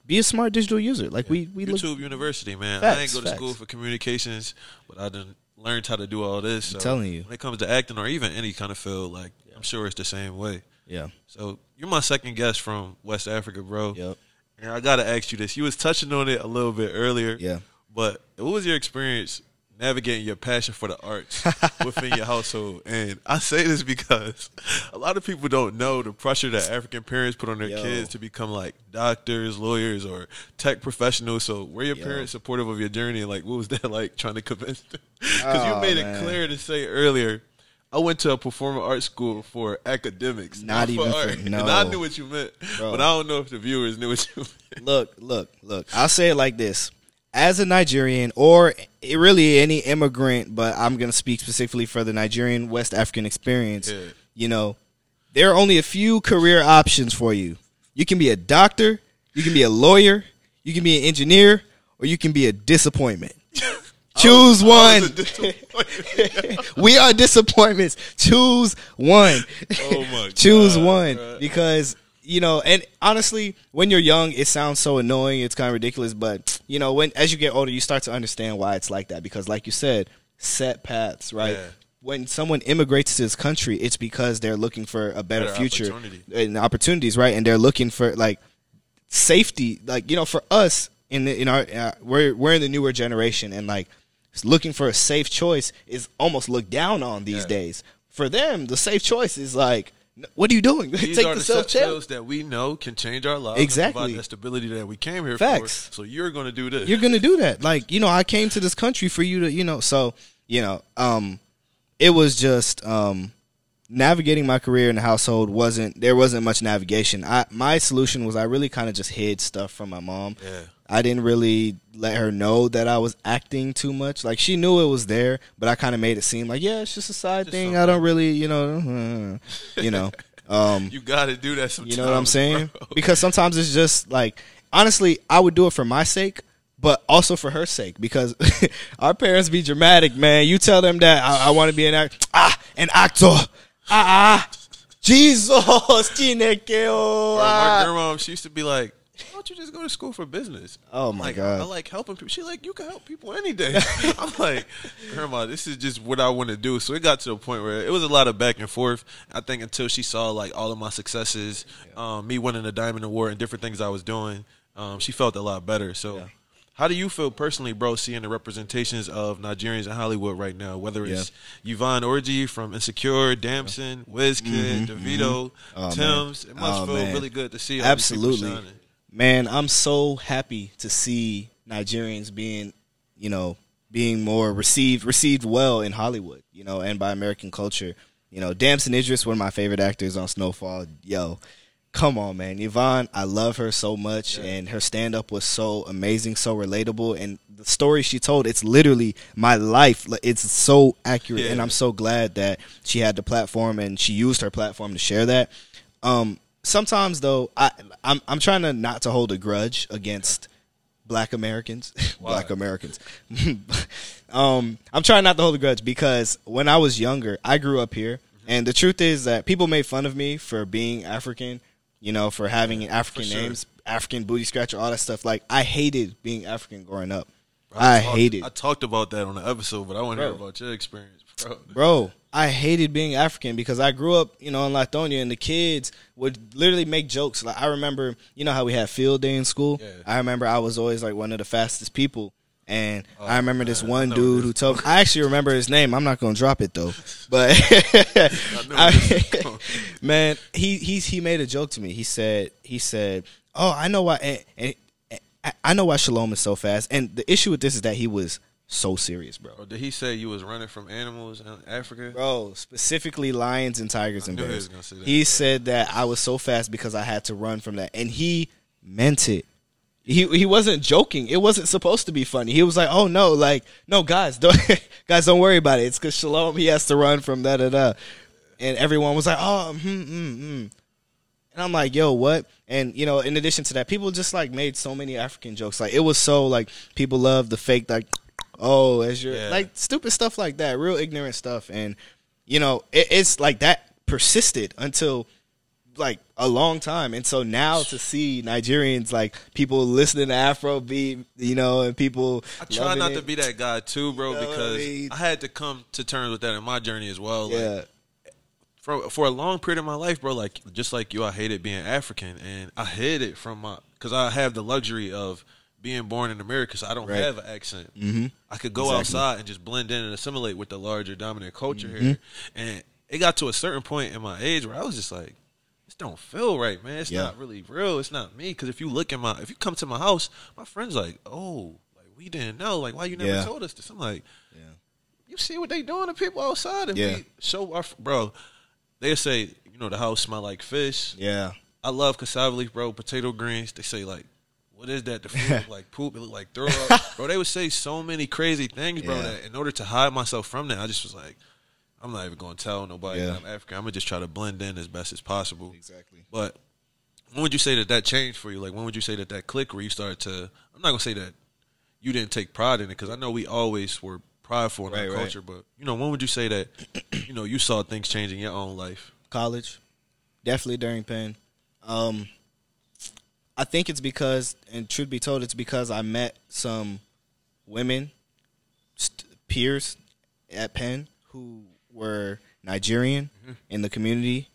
be a smart digital user. Like, we YouTube look, University, man. Facts, I ain't go to school for communications, but I didn't. Learned how to do all this. So I'm telling you. When it comes to acting or even any kind of field, like, I'm sure it's the same way. Yeah. So you're my second guest from West Africa, bro. Yep. And I got to ask you this. You was touching on it a little bit earlier. Yeah. But what was your experience navigating your passion for the arts within your household. And I say this because a lot of people don't know the pressure that African parents put on their kids to become like doctors, lawyers, or tech professionals. So were your parents supportive of your journey? And like, what was that like trying to convince them? Because you made it clear to say earlier, I went to a performing arts school for academics, not for art. And I knew what you meant, but I don't know if the viewers knew what you meant. Look. I'll say it like this. As a Nigerian, or really any immigrant, but I'm going to speak specifically for the Nigerian West African experience, you know, there are only a few career options for you. You can be a doctor, you can be a lawyer, you can be an engineer, or you can be a disappointment. Choose one. We are disappointments. Choose one. Oh my God. Choose one. Right. Because, you know, and honestly, when you're young, it sounds so annoying. It's kind of ridiculous. But, you know, when as you get older, you start to understand why it's like that. Because, like you said, set paths, right? Yeah. When someone immigrates to this country, it's because they're looking for a better future and opportunities, right? And they're looking for, like, safety. Like, you know, for us, we're in the newer generation, and, like, looking for a safe choice is almost looked down on these days. For them, the safe choice is like, what are you doing? These take are the self-challenge that we know can change our lives. Exactly. And provide the stability that we came here for. So you're going to do this. You're going to do that. Like, you know, I came to this country for you to, you know. So, you know, it was just navigating my career in the household there wasn't much navigation. My solution was I really kind of just hid stuff from my mom. Yeah. I didn't really let her know that I was acting too much. Like, she knew it was there, but I kind of made it seem like, yeah, it's just a side thing. Something. I don't really, you know. You got to do that sometimes. You know what I'm saying? Bro. Because sometimes it's just like, honestly, I would do it for my sake, but also for her sake. Because our parents be dramatic, man. You tell them that I want to be an actor. Jesus. My grandma, she used to be like, why don't you just go to school for business? Oh, my God. I like helping people. She's like, you can help people any day. I'm like, Grandma, this is just what I want to do. So it got to the point where it was a lot of back and forth, I think, until she saw, like, all of my successes, me winning the Diamond Award and different things I was doing. She felt a lot better. So how do you feel personally, bro, seeing the representations of Nigerians in Hollywood right now, whether it's Yvonne Orji from Insecure, Damson, Wizkid, DeVito, Timms? Man. It must feel really good to see all these people shining. Man, I'm so happy to see Nigerians being more received well in Hollywood, you know, and by American culture. You know, Damson Idris, one of my favorite actors on Snowfall. Yo, come on, man. Yvonne, I love her so much, and her stand-up was so amazing, so relatable. And the story she told, it's literally my life. It's so accurate, and I'm so glad that she had the platform and she used her platform to share that. Sometimes, though, I'm trying to not to hold a grudge against Black Americans. Black Americans. I'm trying not to hold a grudge because when I was younger, I grew up here. And the truth is that people made fun of me for being African, you know, for having African names, African booty scratcher, all that stuff. Like, I hated being African growing up. Bro, I talked about that on the episode, but I want to hear about your experience, bro. Bro. I hated being African because I grew up, you know, in Lithonia, and the kids would literally make jokes. Like, I remember, you know how we had field day in school? Yeah. I remember I was always, like, one of the fastest people. And I remember this one dude who told me, I actually remember his name. I'm not going to drop it, though. But, man, he made a joke to me. He said, oh, I know why. And I know why Shalom is so fast. And the issue with this is that he was so serious, bro. Or did he say you was running from animals in Africa? Bro, specifically lions and tigers and bears. He said that I was so fast because I had to run from that. And he meant it. He wasn't joking. It wasn't supposed to be funny. He was like, oh, no, like, no, guys, don't worry about it. It's because Shalom, he has to run from da-da-da. And everyone was like, oh, And I'm like, yo, what? And, you know, in addition to that, people just, like, made so many African jokes. Like, it was so, like, people love the fake, like, oh, as you're like stupid stuff like that, real ignorant stuff. And, you know, it's like that persisted until like a long time. And so now to see Nigerians, like people listening to Afrobeat, you know, and people. I try not to be that guy too, bro, because I had to come to terms with that in my journey as well. Like, for a long period of my life, bro, like just like you, I hated being African and I hid it from because I have the luxury of being born in America, so I don't have an accent. Mm-hmm. I could go outside and just blend in and assimilate with the larger dominant culture here. And it got to a certain point in my age where I was just like, this don't feel right, man. It's not really real. It's not me. Because if you look at my, if you come to my house, my friend's like, oh, like we didn't know. Like, why you never told us this? I'm like, you see what they doing to people outside? And we show our, bro, they say, you know, the house smell like fish. Yeah. I love cassava leaf, bro, potato greens. They say, like, what is that? The food look like poop. It look like throw up. Bro, they would say so many crazy things, bro, that in order to hide myself from that, I just was like, I'm not even going to tell nobody that I'm African. I'm going to just try to blend in as best as possible. Exactly. But when would you say that that changed for you? Like, when would you say that that clicked where you started to, I'm not going to say that you didn't take pride in it, because I know we always were prideful in our culture, but, you know, when would you say that, you know, you saw things changing in your own life? College. Definitely during Penn. I think it's because, and truth be told, it's because I met some women, peers at Penn who were Nigerian in the community,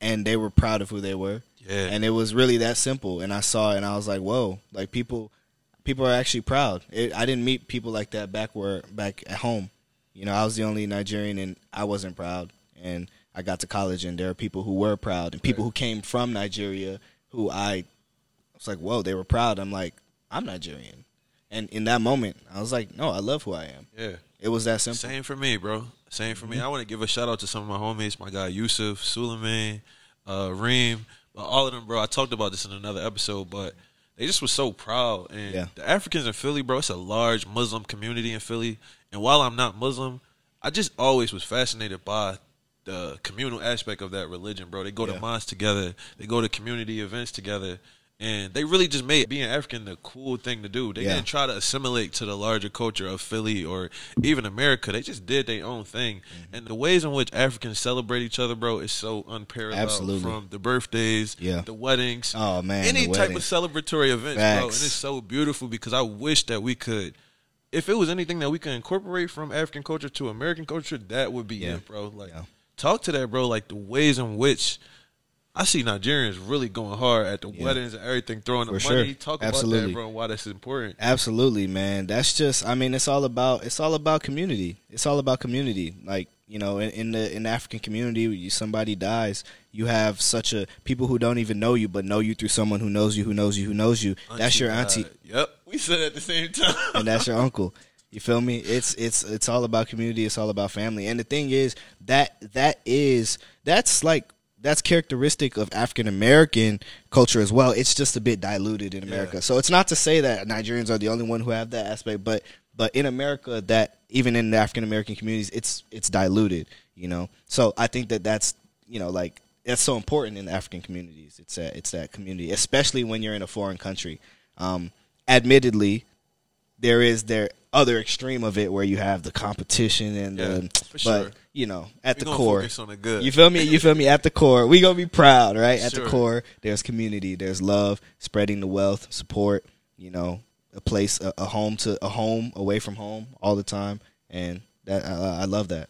and they were proud of who they were. Yeah. And it was really that simple. And I saw it, and I was like, whoa, like people are actually proud. I didn't meet people like that back at home. You know, I was the only Nigerian, and I wasn't proud. And I got to college, and there are people who were proud, and people who came from Nigeria who I was like, whoa, they were proud. I'm like, I'm Nigerian. And in that moment, I was like, no, I love who I am. Yeah. It was that simple. Same for me, bro. Same for me. I want to give a shout-out to some of my homies, my guy Yusuf, Suleiman, Reem, all of them, bro. I talked about this in another episode, but they just were so proud. And the Africans in Philly, bro, it's a large Muslim community in Philly. And while I'm not Muslim, I just always was fascinated by the communal aspect of that religion, bro. They go to mosques together. They go to community events together. And they really just made being African the cool thing to do. They didn't try to assimilate to the larger culture of Philly or even America. They just did their own thing. Mm-hmm. And the ways in which Africans celebrate each other, bro, is so unparalleled. Absolutely. From the birthdays, the weddings, oh, man, any type of celebratory events, bro. And it's so beautiful because I wish that we could, if it was anything that we could incorporate from African culture to American culture, that would be it, bro. Like, talk to that, bro, like the ways in which I see Nigerians really going hard at the weddings and everything, throwing the money. Sure. Talk about that, bro, and why that's important. Absolutely, man. That's just, I mean, it's all about community. It's all about community. Like, you know, in the African community, when somebody dies, you have such a people who don't even know you, but know you through someone who knows you, who knows you, who knows you. Auntie, that's your auntie. Yep, we said at the same time. And that's your uncle. You feel me? It's all about community. It's all about family. And the thing is that's characteristic of African American culture as well. It's just a bit diluted in America. Yeah. So it's not to say that Nigerians are the only one who have that aspect, but in America, that even in the African American communities, it's diluted. You know, so I think that's you know like that's so important in the African communities. It's that community, especially when you're in a foreign country. Admittedly, there is other extreme of it where you have the competition and but you know at the core focus on the good. You feel me at the core we gonna be proud right at the core there's community, there's love, spreading the wealth, support, you know, a place, a home away from home all the time, and that I love that.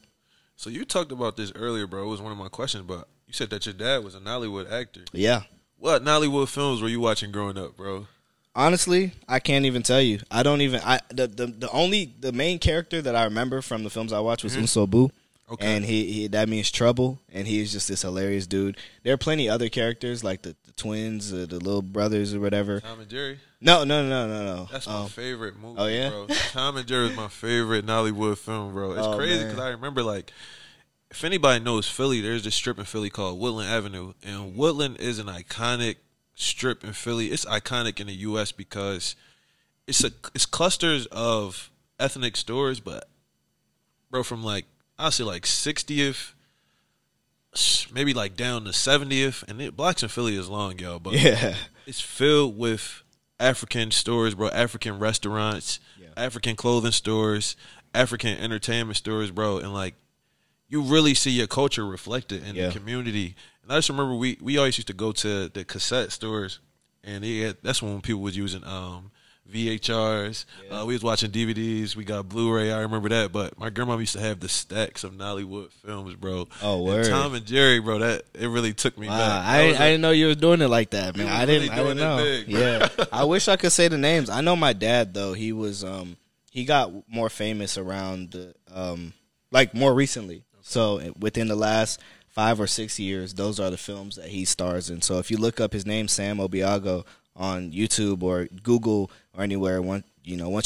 So you talked about this earlier, bro. It was one of my questions, but you said that your dad was a Nollywood actor. Yeah. What Nollywood films were you watching growing up, bro? Honestly, I can't even tell you. I don't even. The main character that I remember from the films I watched was Unsobu, and he that means trouble, and he is just this hilarious dude. There are plenty of other characters like the twins, the little brothers, or whatever. Tom and Jerry. No. That's my favorite movie. Oh yeah, bro. Tom and Jerry is my favorite Nollywood film, bro. It's crazy because I remember like. If anybody knows Philly, there's this strip in Philly called Woodland Avenue, and Woodland is an iconic strip in Philly. It's iconic in the U.S. because it's clusters of ethnic stores, but bro, from like I'll say like 60th, maybe like down to 70th, and blocks in Philly is long, y'all. But it's filled with African stores, bro. African restaurants, African clothing stores, African entertainment stores, bro, and like you really see your culture reflected in the community. And I just remember we always used to go to the cassette stores, and that's when people was using VHRs. Yeah. We was watching DVDs. We got Blu-ray. I remember that. But my grandma used to have the stacks of Nollywood films, bro. Oh, word. And Tom and Jerry, bro. That it really took me back. I didn't know you were doing it like that, man. I didn't know. Big, yeah, I wish I could say the names. I know my dad though. He was he got more famous around like more recently. Okay. So within the last 5 or 6 years, those are the films that he stars in. So if you look up his name, Sam Obiago, on YouTube or Google or anywhere, once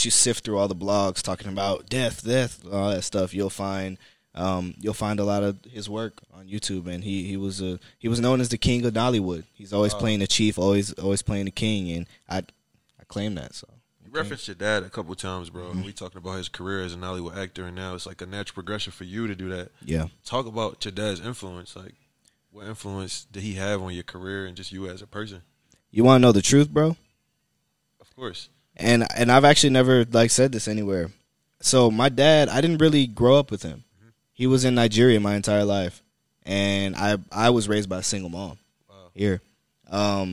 you sift through all the blogs talking about death, all that stuff, you'll find a lot of his work on YouTube. And he was known as the King of Nollywood. He's always playing the chief, always playing the king, and I claim that. So you referenced your dad a couple of times, bro. Mm-hmm. We talking about his career as a Nollywood actor, and now it's like a natural progression for you to do that. Yeah. Talk about your dad's influence. Like, what influence did he have on your career and just you as a person? You want to know the truth, bro? Of course. And I've actually never said this anywhere. So my dad, I didn't really grow up with him. Mm-hmm. He was in Nigeria my entire life, and I was raised by a single mom. Wow. Here. I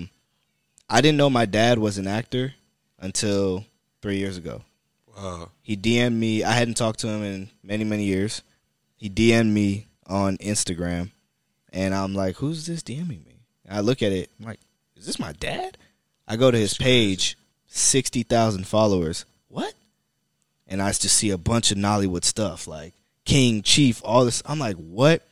didn't know my dad was an actor until 3 years ago. Wow. He DM'd me. I hadn't talked to him in many, many years. He DM'd me on Instagram, and I'm like, who's this DMing me? And I look at it. I'm like, is this my dad? I go to his page, 60,000 followers. What? And I just see a bunch of Nollywood stuff, like king, chief, all this. I'm like, what?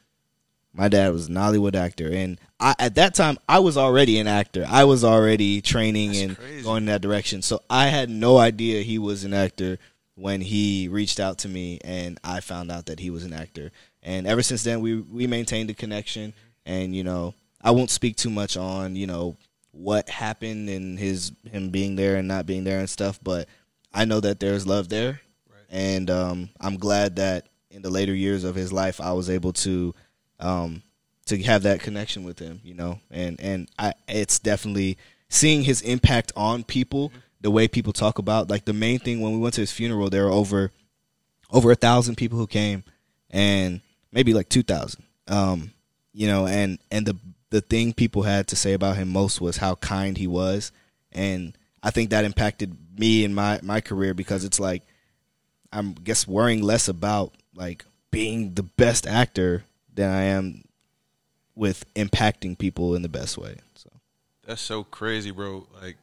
My dad was a Nollywood actor, and at that time, I was already an actor. I was already training going in that direction, so I had no idea he was an actor when he reached out to me, and I found out that he was an actor. And ever since then, we maintained a connection, and, I won't speak too much on, what happened and him being there and not being there and stuff, but I know that there's love there, right. And I'm glad that in the later years of his life, I was able to have that connection with him, and it's definitely seeing his impact on people, mm-hmm. the way people talk about, the main thing when we went to his funeral, there were over 1,000 people who came, and maybe 2,000, and the thing people had to say about him most was how kind he was, and I think that impacted me in my career, because it's I'm guess worrying less about being the best actor than I am with impacting people in the best way. So that's so crazy, bro. Do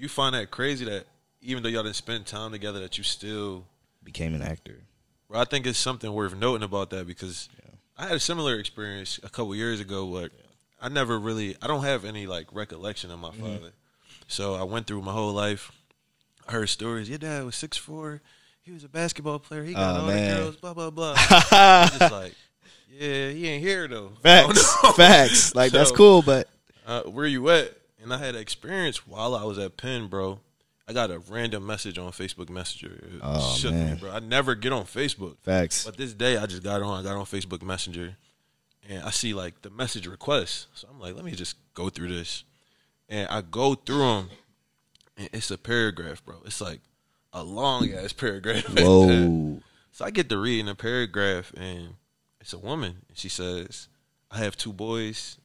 you find that crazy that even though y'all didn't spend time together, that you still became an actor? Bro, I think it's something worth noting about that, because I had a similar experience a couple years ago. I never really, I don't have any recollection of my mm-hmm. father. So I went through my whole life. I heard stories. Your dad was 6'4". He was a basketball player. He got all the girls. Blah blah blah. I was just yeah, he ain't here though. Facts. So, that's cool, but where you at? And I had an experience while I was at Penn, bro. I got a random message on Facebook Messenger. It shook me, bro. I never get on Facebook. Facts. But this day, I just got on. I got on Facebook Messenger, and I see the message requests. So I'm let me just go through this, and I go through them, and it's a paragraph, bro. It's a long ass paragraph. Whoa. So I get to reading a paragraph, and it's a woman. She says, I have 2 boys.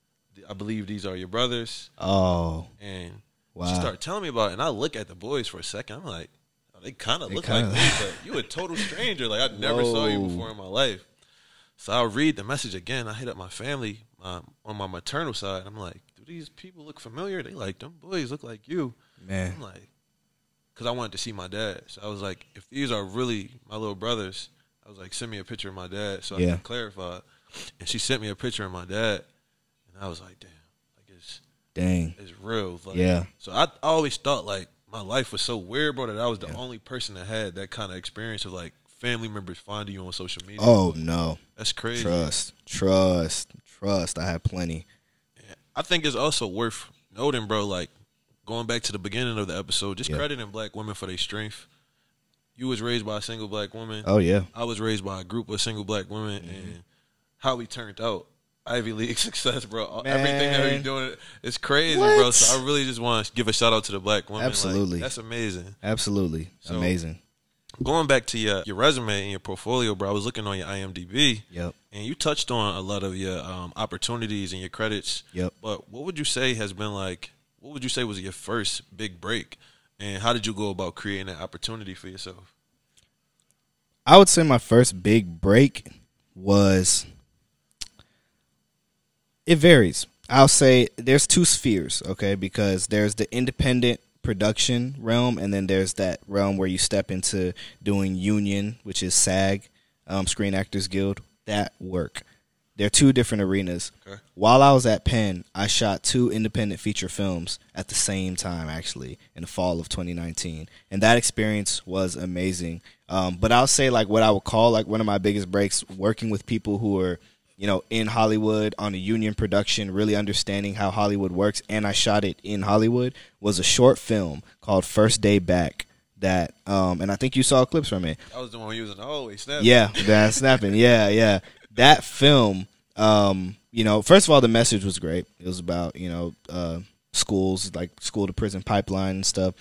I believe these are your brothers. Oh. And wow. She started telling me about it. And I look at the boys for a second. I'm oh, they kind of look like me, but you a total stranger. I never saw you before in my life. So I'll read the message again. I hit up my family on my maternal side. I'm do these people look familiar? They them boys look like you. Man. I'm because I wanted to see my dad. So I was if these are really my little brothers, I was send me a picture of my dad so I can clarify. And she sent me a picture of my dad, and I was damn. It's real. So I always thought, my life was so weird, bro, that I was the only person that had that kind of experience of, family members finding you on social media. Oh, no. That's crazy. Trust. I had plenty. Yeah. I think it's also worth noting, bro, going back to the beginning of the episode, just crediting black women for their strength. You was raised by a single black woman. Oh, yeah. I was raised by a group of single black women, mm-hmm. and how we turned out. Ivy League success, bro. Man. Everything that we're doing, it's crazy, bro. So I really just want to give a shout-out to the black women. Absolutely. That's amazing. Absolutely. So, amazing. Going back to your resume and your portfolio, bro, I was looking on your IMDb. Yep. And you touched on a lot of your opportunities and your credits. Yep. But what would you say was your first big break? And how did you go about creating that opportunity for yourself? I would say my first big break was, it varies. I'll say there's two spheres, okay, because there's the independent production realm, and then there's that realm where you step into doing union, which is SAG, Screen Actors Guild, that work. They're two different arenas. Okay. While I was at Penn, I shot two independent feature films at the same time, actually, in the fall of 2019. And that experience was amazing. But I'll say, like, what I would call, like, one of my biggest breaks, working with people who are, you know, in Hollywood on a union production, really understanding how Hollywood works, and I shot it in Hollywood, was a short film called First Day Back. That and I think you saw clips from it. That was the one you was in the hallway snapping. Yeah, that snapping. Yeah, yeah. That film, you know, first of all, the message was great. It was about, you know, schools, like school to prison pipeline and stuff.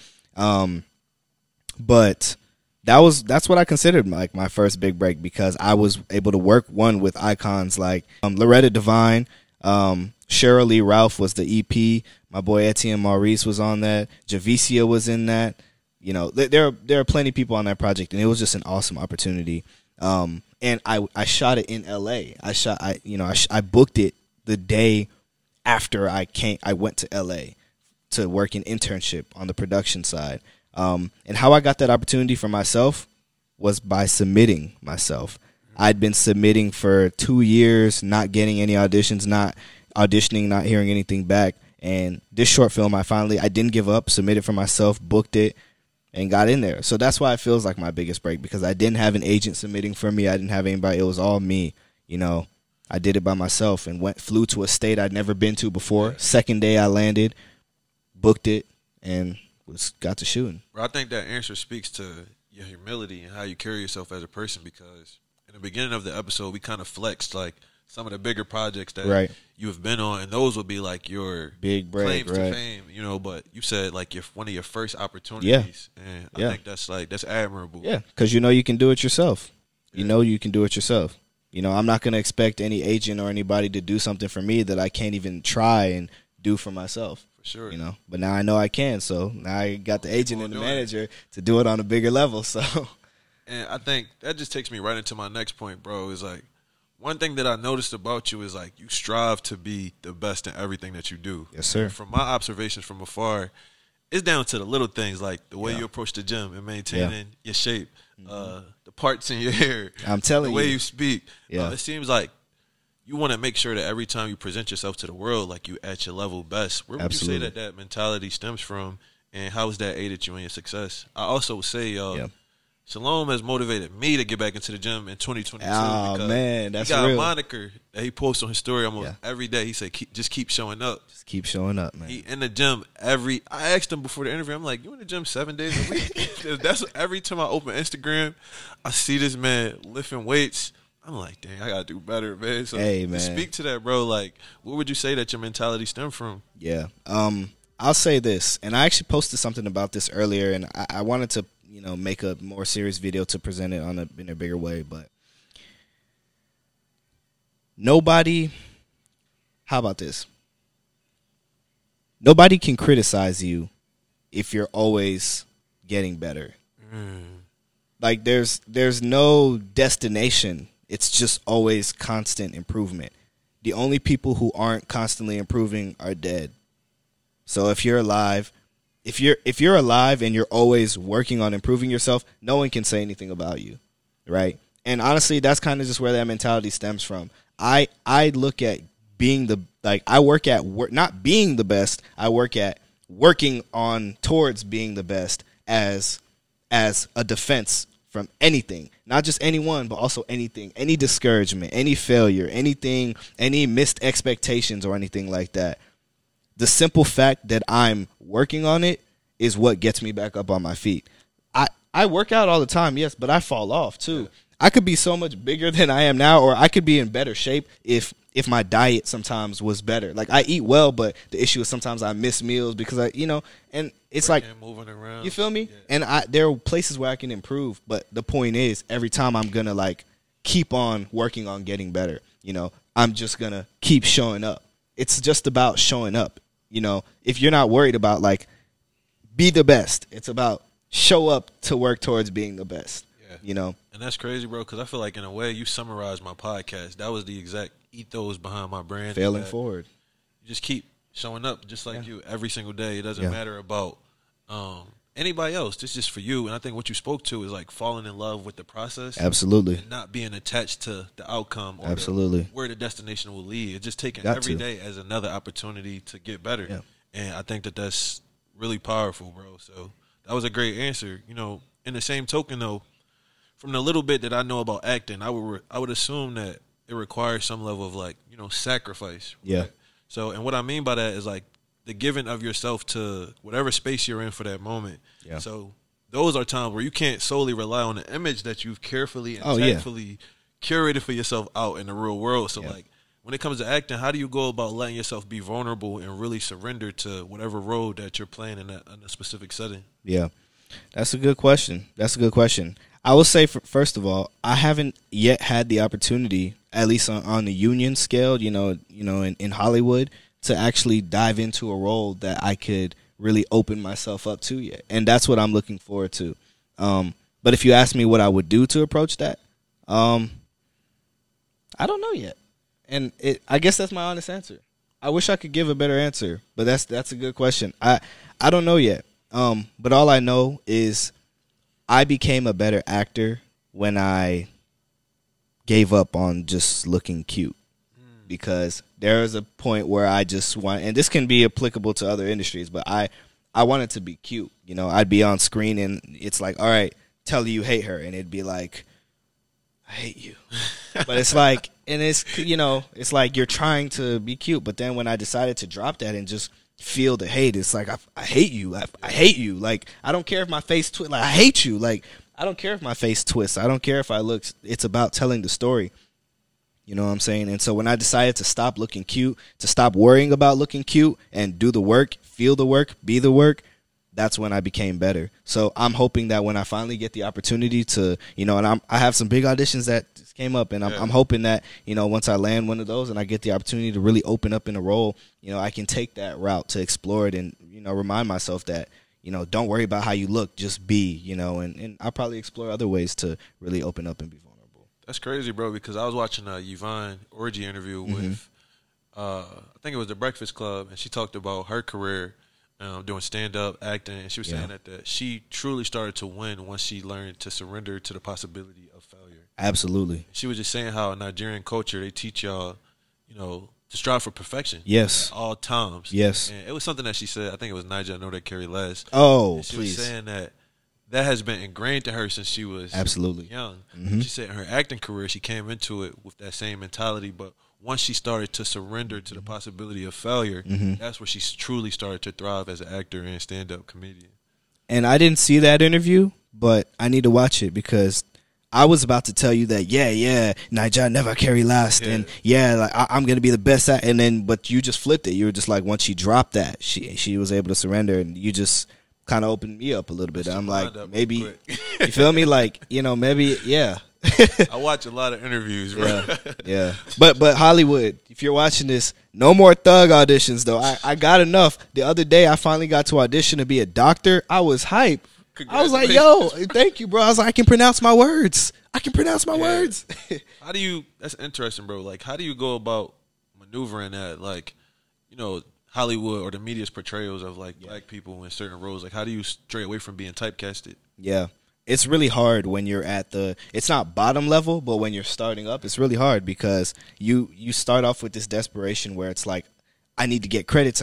But that's what I considered like my first big break, because I was able to work with icons like Loretta Devine, Cheryl Lee Ralph was the EP. My boy Etienne Maurice was on that. Javicia was in that. You know, there are plenty of people on that project, and it was just an awesome opportunity. And I shot it in L.A. I booked it the day after I went to L.A. to work an internship on the production side. And how I got that opportunity for myself was by submitting myself. I'd been submitting for 2 years, not getting any auditions, not auditioning, not hearing anything back. And this short film, I didn't give up, submitted for myself, booked it, and got in there. So that's why it feels like my biggest break, because I didn't have an agent submitting for me. I didn't have anybody. It was all me. You know, I did it by myself and flew to a state I'd never been to before. Second day I landed, booked it, and got to shooting. Bro, I think that answer speaks to your humility and how you carry yourself as a person, because in the beginning of the episode, we kind of flexed like some of the bigger projects that you have been on, and those would be like your big break, claims to fame, you know. But you said like one of your first opportunities, and I think that's admirable. Yeah, because you know you can do it yourself. Yeah. You know you can do it yourself. You know, I'm not going to expect any agent or anybody to do something for me that I can't even try and do for myself. For sure, you know. But now I know I can, so now I got the agent and the manager to do it on a bigger level. So, and I think that just takes me right into my next point, bro. Is like, one thing that I noticed about you is, like, you strive to be the best in everything that you do. Yes, sir. From my observations from afar, it's down to the little things, like the way you approach the gym and maintaining your shape, the parts in your hair, I'm telling you, the way you speak. Yeah. It seems like you want to make sure that every time you present yourself to the world, like, you at your level best. Where would you say that mentality stems from, and how has that aided you in your success? I also say, Shalom has motivated me to get back into the gym in 2022. Oh, man, that's real. He got a moniker that he posts on his story almost every day. He said, just keep showing up. Just keep showing up, man. He in the gym I asked him before the interview, I'm like, you in the gym 7 days a week? That's every time I open Instagram, I see this man lifting weights. I'm like, dang, I got to do better, man. So man, speak to that, bro. Like, what would you say that your mentality stemmed from? Yeah. I'll say this, and I actually posted something about this earlier, and I wanted to, you know, make a more serious video to present it in a bigger way. But how about this? Nobody can criticize you if you're always getting better. Like, there's no destination. It's just always constant improvement. The only people who aren't constantly improving are dead. So if you're alive, if you're alive and you're always working on improving yourself, no one can say anything about you, right? And honestly, that's kind of just where that mentality stems from. I look at being not being the best. I work at working on towards being the best as a defense from anything, not just anyone, but also anything, any discouragement, any failure, anything, any missed expectations or anything like that. The simple fact that I'm working on it is what gets me back up on my feet. I work out all the time, yes, but I fall off too. Yeah. I could be so much bigger than I am now, or I could be in better shape if my diet sometimes was better. Like, I eat well, but the issue is sometimes I miss meals because and it's like moving around. You feel me? Yeah. And there are places where I can improve, but the point is every time I'm going to like keep on working on getting better. You know, I'm just going to keep showing up. It's just about showing up. You know, if you're not worried about like be the best. It's about show up to work towards being the best. Yeah. You know? And that's crazy, bro, because I feel like in a way you summarized my podcast. That was the exact ethos behind my brand. Failing forward. You just keep showing up just like you every single day. It doesn't matter about anybody else. It's just for you. And I think what you spoke to is like falling in love with the process. Absolutely. And not being attached to the outcome or where the destination will lead. It's just taking every day as another opportunity to get better. Yeah. And I think that that's really powerful, bro. So that was a great answer. You know, in the same token, though, from the little bit that I know about acting, I would assume that it requires some level of, like, you know, sacrifice. Right? Yeah. So, and what I mean by that is, like, the giving of yourself to whatever space you're in for that moment. Yeah. So those are times where you can't solely rely on the image that you've carefully and tactfully curated for yourself out in the real world. So, like, when it comes to acting, how do you go about letting yourself be vulnerable and really surrender to whatever role that you're playing in a specific setting? Yeah, that's a good question. I will say, first of all, I haven't yet had the opportunity, at least on the union scale, you know, in Hollywood, to actually dive into a role that I could really open myself up to yet. And that's what I'm looking forward to. But if you ask me what I would do to approach that, I don't know yet. And I guess that's my honest answer. I wish I could give a better answer, but that's a good question. I don't know yet. But all I know is I became a better actor when I gave up on just looking cute, because there is a point where I just want, and this can be applicable to other industries, but I wanted to be cute. You know, I'd be on screen and it's like, all right, tell you hate her. And it'd be like, I hate you. But it's like, and it's, you know, it's like you're trying to be cute. But then when I decided to drop that and just feel the hate, it's like, I hate you. I hate you. Like, I don't care if my face twists. Like, I hate you. Like, I don't care if my face twists. I don't care if I look. It's about telling the story. You know what I'm saying? And so when I decided to stop looking cute, to stop worrying about looking cute and do the work, feel the work, be the work, that's when I became better. So I'm hoping that when I finally get the opportunity to, you know, and I have some big auditions that just came up, and I'm hoping that, you know, once I land one of those and I get the opportunity to really open up in a role, you know, I can take that route to explore it and, you know, remind myself that, you know, don't worry about how you look, just be, you know, and I'll probably explore other ways to really open up and be vulnerable. That's crazy, bro, because I was watching a Yvonne Orji interview with, I think it was The Breakfast Club, and she talked about her career doing stand-up, acting, and she was saying that she truly started to win once she learned to surrender to the possibility of failure. Absolutely. She was just saying how in Nigerian culture, they teach y'all, you know, to strive for perfection. Yes. At all times. Yes. And it was something that she said, I think it was Nigel, I know that Carrie Les. Oh, she please. She was saying that has been ingrained to her since she was young. Mm-hmm. She said in her acting career, she came into it with that same mentality, but once she started to surrender to the possibility of failure, that's where she truly started to thrive as an actor and stand-up comedian. And I didn't see that interview, but I need to watch it because I was about to tell you that, Nigel never carry last, and I'm going to be the best at, and then, but you just flipped it. You were just like, once she dropped that, she was able to surrender, and you just kind of opened me up a little bit. I'm like, maybe, you feel me? Like, you know, maybe, I watch a lot of interviews, bro. Yeah. But Hollywood, if you're watching this, no more thug auditions, though. I got enough. The other day, I finally got to audition to be a doctor. I was hyped. I was like, yo, thank you, bro. I was like, I can pronounce my words. I can pronounce my words. That's interesting, bro. Like, how do you go about maneuvering that, like, you know, Hollywood or the media's portrayals of, like, black people in certain roles? Like, how do you stray away from being typecasted? Yeah. It's really hard when you're at it's not bottom level, but when you're starting up, it's really hard because you start off with this desperation where it's like, I need to get credits.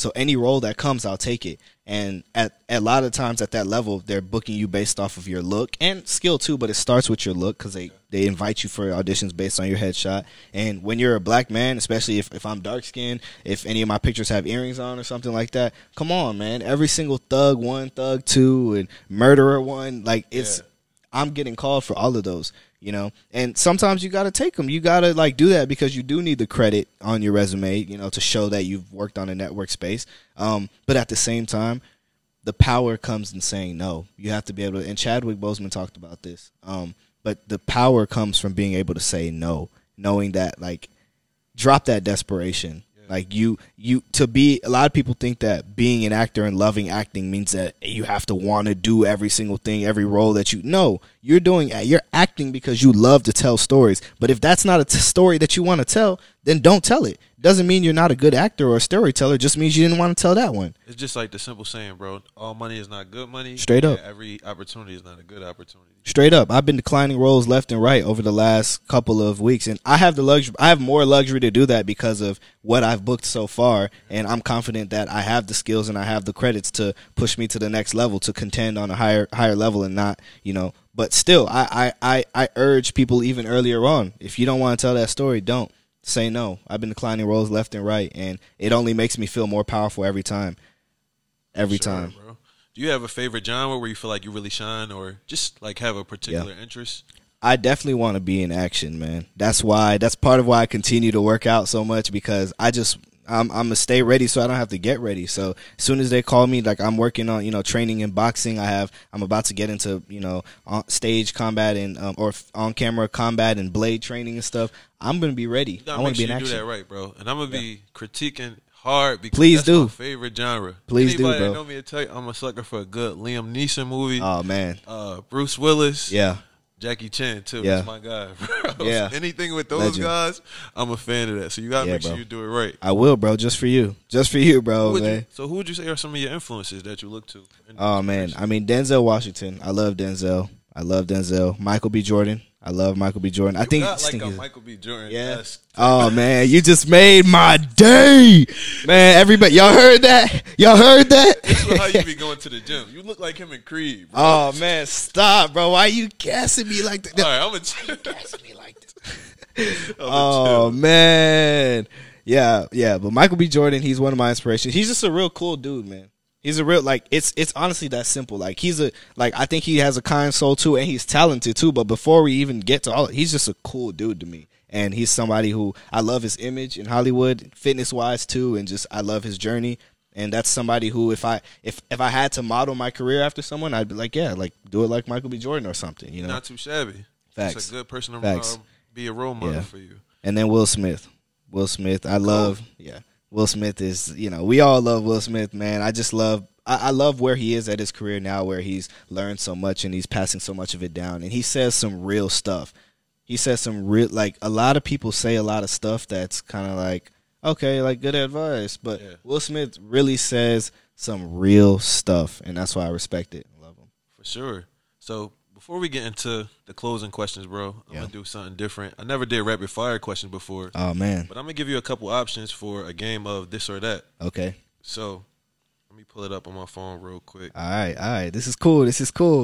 So any role that comes, I'll take it. And at a lot of times at that level, they're booking you based off of your look and skill too, but it starts with your look because they invite you for auditions based on your headshot. And when you're a black man, especially if I'm dark-skinned, if any of my pictures have earrings on or something like that, come on, man. Every single thug one, thug two, and murderer one, like I'm getting called for all of those, you know. And sometimes you got to take them. You got to, like, do that because you do need the credit on your resume, you know, to show that you've worked on a network space. But at the same time, the power comes in saying no. You have to be able to, and Chadwick Boseman talked about this, but the power comes from being able to say no, knowing that, like, drop that desperation. Like you to be, a lot of people think that being an actor and loving acting means that you have to want to do every single thing, every role that you know you're doing. You're acting because you love to tell stories. But if that's not a story that you want to tell, then don't tell it. Doesn't mean you're not a good actor or a storyteller. Just means you didn't want to tell that one. It's just like the simple saying, bro. All money is not good money. Straight up. Every opportunity is not a good opportunity. Straight up. I've been declining roles left and right over the last couple of weeks, and I have the luxury. I have more luxury to do that because of what I've booked so far, and I'm confident that I have the skills and I have the credits to push me to the next level, to contend on a higher level, and not, you know. But still, I urge people even earlier on. If you don't want to tell that story, don't. Say no. I've been declining roles left and right, and it only makes me feel more powerful every time. Every time. Bro. Do you have a favorite genre where you feel like you really shine, or just like have a particular interest? I definitely want to be in action, man. That's part of why I continue to work out so much, because I'm going to stay ready so I don't have to get ready. So as soon as they call me, like, I'm working on, you know, training in boxing. I'm about to get into, you know, stage combat and or on-camera combat and blade training and stuff. I'm going to be ready. I want to be in action. You do that right, bro. And I'm going to be critiquing hard because that's my favorite genre. Please Anybody do, bro. That know me to tell you, I'm a sucker for a good Liam Neeson movie. Oh, man. Bruce Willis. Yeah. Jackie Chan, too. Yeah. That's my guy, bro. Yeah. Anything with those guys, I'm a fan of that. So you got to make sure you do it right. I will, bro. Just for you. Just for you, bro. So who would you say are some of your influences that you look to? Oh, man. I mean, Denzel Washington. I love Denzel. Michael B. Jordan. I love Michael B. Jordan. Michael B. Jordan. Yeah. Oh, man. You just made my day. Man, everybody. Y'all heard that? This is how you be going to the gym. You look like him in Creed, bro. Oh, man. Stop, bro. Why you gassing me like that? All right, I'm going to gassing me like this. Oh, man. Yeah, yeah. But Michael B. Jordan, he's one of my inspirations. He's just a real cool dude, man. He's a real, like, it's honestly that simple. Like, I think he has a kind soul, too, and he's talented, too. But before we even get to all, he's just a cool dude to me. And he's somebody who, I love his image in Hollywood, fitness-wise, too, and just, I love his journey. And that's somebody who, if I had to model my career after someone, I'd be like, yeah, like, do it like Michael B. Jordan or something, you know? Not too shabby. Facts. It's a good person to be a role model for you. And then Will Smith. Will Smith is, you know, we all love Will Smith, man. I love where he is at his career now, where he's learned so much and he's passing so much of it down. And he says some real stuff. He says some real, like, a lot of people say a lot of stuff that's kind of like, okay, like, good advice. But Will Smith really says some real stuff, and that's why I respect it. I love him. For sure. So before we get into the closing questions, bro, I'm going to do something different. I never did rapid fire questions before. Oh, man. But I'm going to give you a couple options for a game of this or that. Okay. So let me pull it up on my phone real quick. All right. This is cool.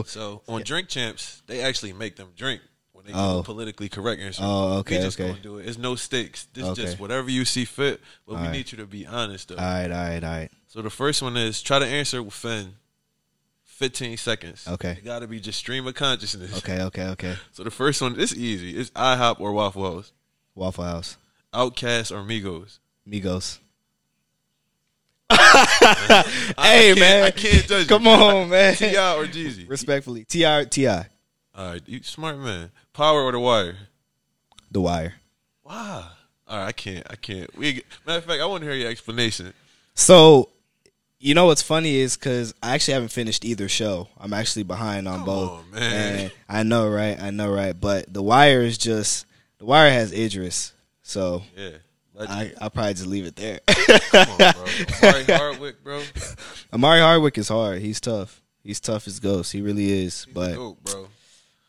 So on Drink Champs, they actually make them drink when they do politically correct answer. Oh, okay. They just going to do it. It's no stakes. This is just whatever you see fit. But we need you to be honest, though. All right. So the first one is try to answer with Finn. 15 seconds. Okay. It got to be just stream of consciousness. Okay. So the first one, it's easy. It's IHOP or Waffle House. Waffle House. Outkast or Migos. Migos. I can't judge you. Come on, man. T.I. or Jeezy. Respectfully. T.I. All right. You smart man. Power or The Wire? The Wire. Wow. All right. I can't. Matter of fact, I want to hear your explanation. So, you know what's funny is because I actually haven't finished either show. I'm actually behind on both. Oh, man. And I know, right? But The Wire has Idris. So I'll probably just leave it there. Come on, bro. Amari Hardwick is hard. He's tough. He's tough as ghosts. He really is. But dope, bro.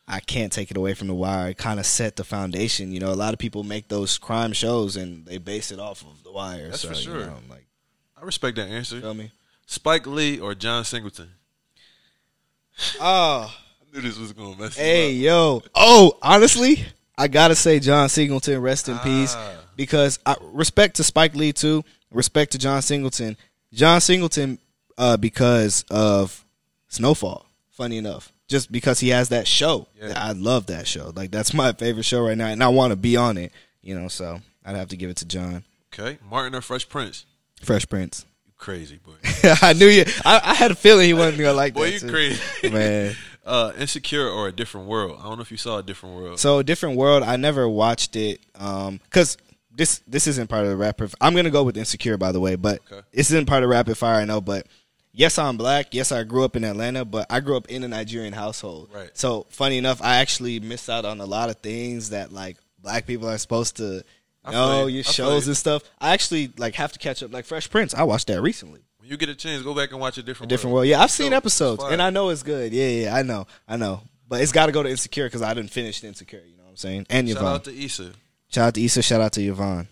I can't take it away from The Wire. It kind of set the foundation. You know, a lot of people make those crime shows and they base it off of The Wire. That's for sure. You know, I respect that answer. Tell me. Spike Lee or John Singleton? Oh. I knew this was going to mess up. Hey, yo. Oh, honestly, I got to say John Singleton, rest in peace, because respect to Spike Lee, too. Respect to John Singleton. John Singleton, because of Snowfall, funny enough, just because he has that show. Yeah. I love that show. Like, that's my favorite show right now, and I want to be on it, you know, so I'd have to give it to John. Okay. Martin or Fresh Prince? Fresh Prince. You crazy, boy. I knew you. I had a feeling he wasn't going to like boy, that. Boy, you crazy. Man. Insecure or A Different World? I don't know if you saw A Different World. So A Different World, I never watched it because This isn't part of the rapid. I'm gonna go with Insecure, by the way, but this isn't part of rapid fire. I know, but yes, I'm black. Yes, I grew up in Atlanta, but I grew up in a Nigerian household. Right. So funny enough, I actually missed out on a lot of things that like black people are supposed to know. Your shows and stuff. I actually like have to catch up. Like Fresh Prince, I watched that recently. When you get a chance, go back and watch a different world. Yeah, I've seen episodes, and I know it's good. Yeah, I know, but it's got to go to Insecure because I didn't finish Insecure. You know what I'm saying? And Yvonne. Shout out to Issa. Shout out to Issa, shout out to Yvonne.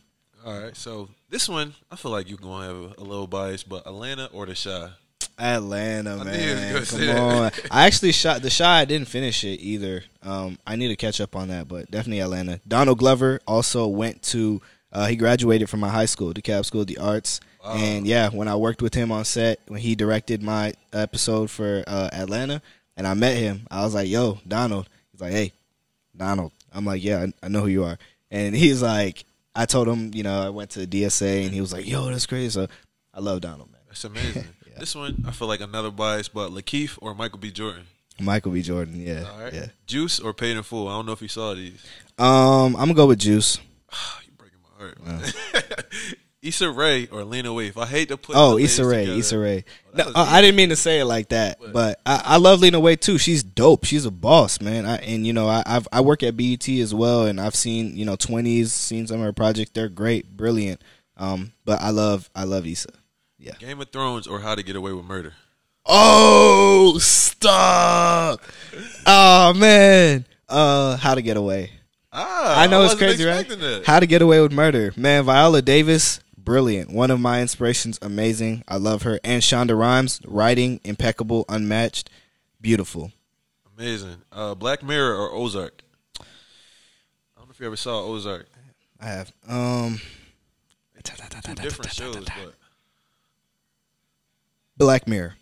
All right, so this one, I feel like you're going to have a little bias, but Atlanta or The Chi? Atlanta, man. Come on. I actually shot The Chi. I didn't finish it either. I need to catch up on that, but definitely Atlanta. Donald Glover also went to, he graduated from my high school, DeKalb School of the Arts. Wow. And, yeah, when I worked with him on set, when he directed my episode for Atlanta, and I met him, I was like, yo, Donald. He's like, hey, Donald. I'm like, yeah, I know who you are. And he's like, I told him, you know, I went to DSA, and he was like, yo, that's crazy. So I love Donald, man. That's amazing. Yeah. This one, I feel like another bias, but Lakeith or Michael B. Jordan? Michael B. Jordan, yeah. All right. Yeah. Juice or Paid in Full? I don't know if you saw these. I'm going to go with Juice. You're breaking my heart, man. Issa Rae or Lena Waithe? I hate to put Issa Rae. No, I didn't mean to say it like that, but I love Lena Waithe too. She's dope. She's a boss, man. I work at BET as well, and I've seen 20s, seen some of her projects. They're great, brilliant. But I love Issa. Yeah. Game of Thrones or How to Get Away with Murder? Oh, stop! Oh man, How to Get Away. I know it's crazy, right? That. How to Get Away with Murder, man. Viola Davis. Brilliant. One of my inspirations. Amazing. I love her. And Shonda Rhimes. Writing. Impeccable. Unmatched. Beautiful. Amazing. Black Mirror or Ozark? I don't know if you ever saw Ozark. I have. Two different shows, but. Black Mirror.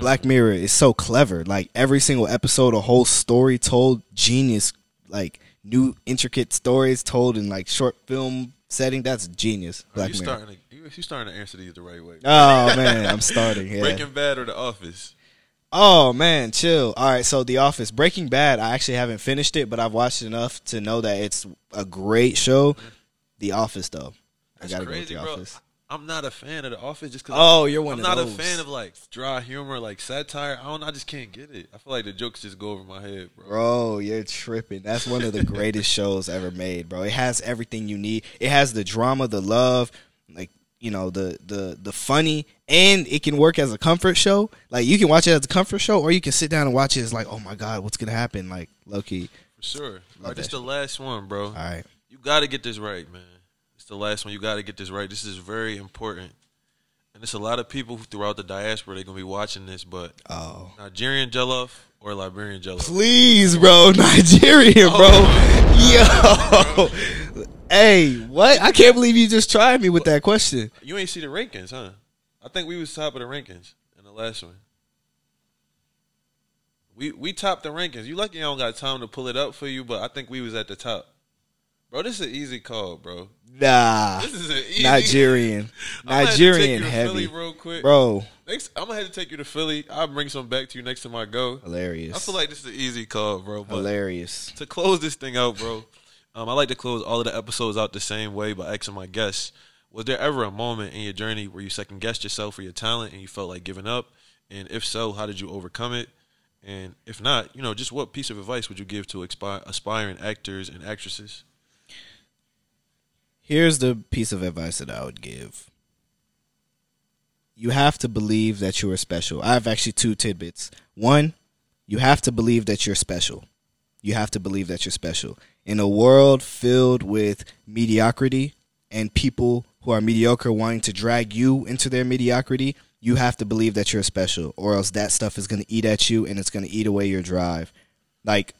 Black Mirror is so clever. Like, every single episode, a whole story told. Genius. Like, new intricate stories told in, like, short film setting. That's genius. Black Mirror. You're starting to answer these the right way. Oh man, I'm starting. Yeah. Breaking Bad or The Office? Oh man, chill. All right, so The Office. Breaking Bad, I actually haven't finished it, but I've watched enough to know that it's a great show. The Office, though, that's I gotta crazy, go with The Office. Bro. I'm not a fan of The Office just because I'm not a fan of like dry humor, like satire. I just can't get it. I feel like the jokes just go over my head, bro. Bro, you're tripping. That's one of the greatest shows ever made, bro. It has everything you need. It has the drama, the love, like, you know, the funny, and it can work as a comfort show. Like, you can watch it as a comfort show, or you can sit down and watch it as like, oh my God, what's gonna happen? Like, low key. For sure. Like, it's the last one, bro. All right. You gotta get this right, man. The last one, you got to get this right. This is very important, and it's a lot of people throughout the diaspora. They're gonna be watching this, but Nigerian jollof or Liberian jollof? Please, bro, Nigerian, bro. Yo, hey, what? I can't believe you just tried me with that question. You ain't see the rankings, huh? I think we was top of the rankings in the last one. We topped the rankings. You lucky I don't got time to pull it up for you, but I think we was at the top. Bro, this is an easy call, bro. Nah. This is an easy Nigerian heavy. Philly real quick. Bro. Next, I'm going to have to take you to Philly. I'll bring some back to you next time I go. Hilarious. I feel like this is an easy call, bro. But hilarious. To close this thing out, bro, I like to close all of the episodes out the same way by asking my guests, was there ever a moment in your journey where you second-guessed yourself or your talent and you felt like giving up? And if so, how did you overcome it? And if not, just what piece of advice would you give to aspiring actors and actresses? Here's the piece of advice that I would give. You have to believe that you are special. I have actually two tidbits. One, you have to believe that you're special. You have to believe that you're special. In a world filled with mediocrity and people who are mediocre wanting to drag you into their mediocrity, you have to believe that you're special, or else that stuff is going to eat at you and it's going to eat away your drive. Like,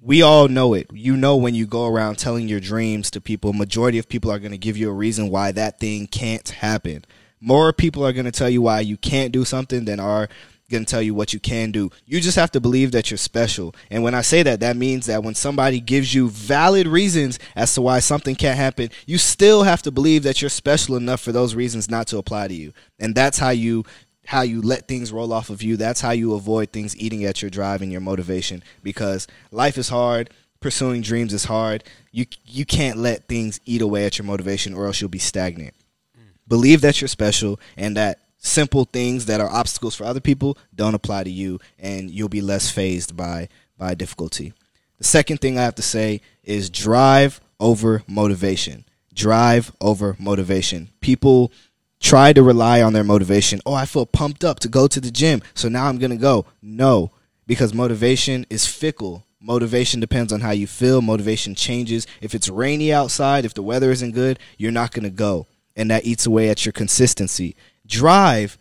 we all know it. You know, when you go around telling your dreams to people, majority of people are going to give you a reason why that thing can't happen. More people are going to tell you why you can't do something than are going to tell you what you can do. You just have to believe that you're special. And when I say that, that means that when somebody gives you valid reasons as to why something can't happen, you still have to believe that you're special enough for those reasons not to apply to you. And that's how you let things roll off of you. That's how you avoid things eating at your drive and your motivation, because life is hard. pursuing dreams is hard. You can't let things eat away at your motivation, or else you'll be stagnant. Believe that you're special, and that simple things that are obstacles for other people don't apply to you, and you'll be less fazed by difficulty. The second thing I have to say is drive over motivation. Drive over motivation. People try to rely on their motivation. Oh, I feel pumped up to go to the gym, so now I'm going to go. No, because motivation is fickle. Motivation depends on how you feel. Motivation changes. If it's rainy outside, if the weather isn't good, you're not going to go, and that eats away at your consistency. Drive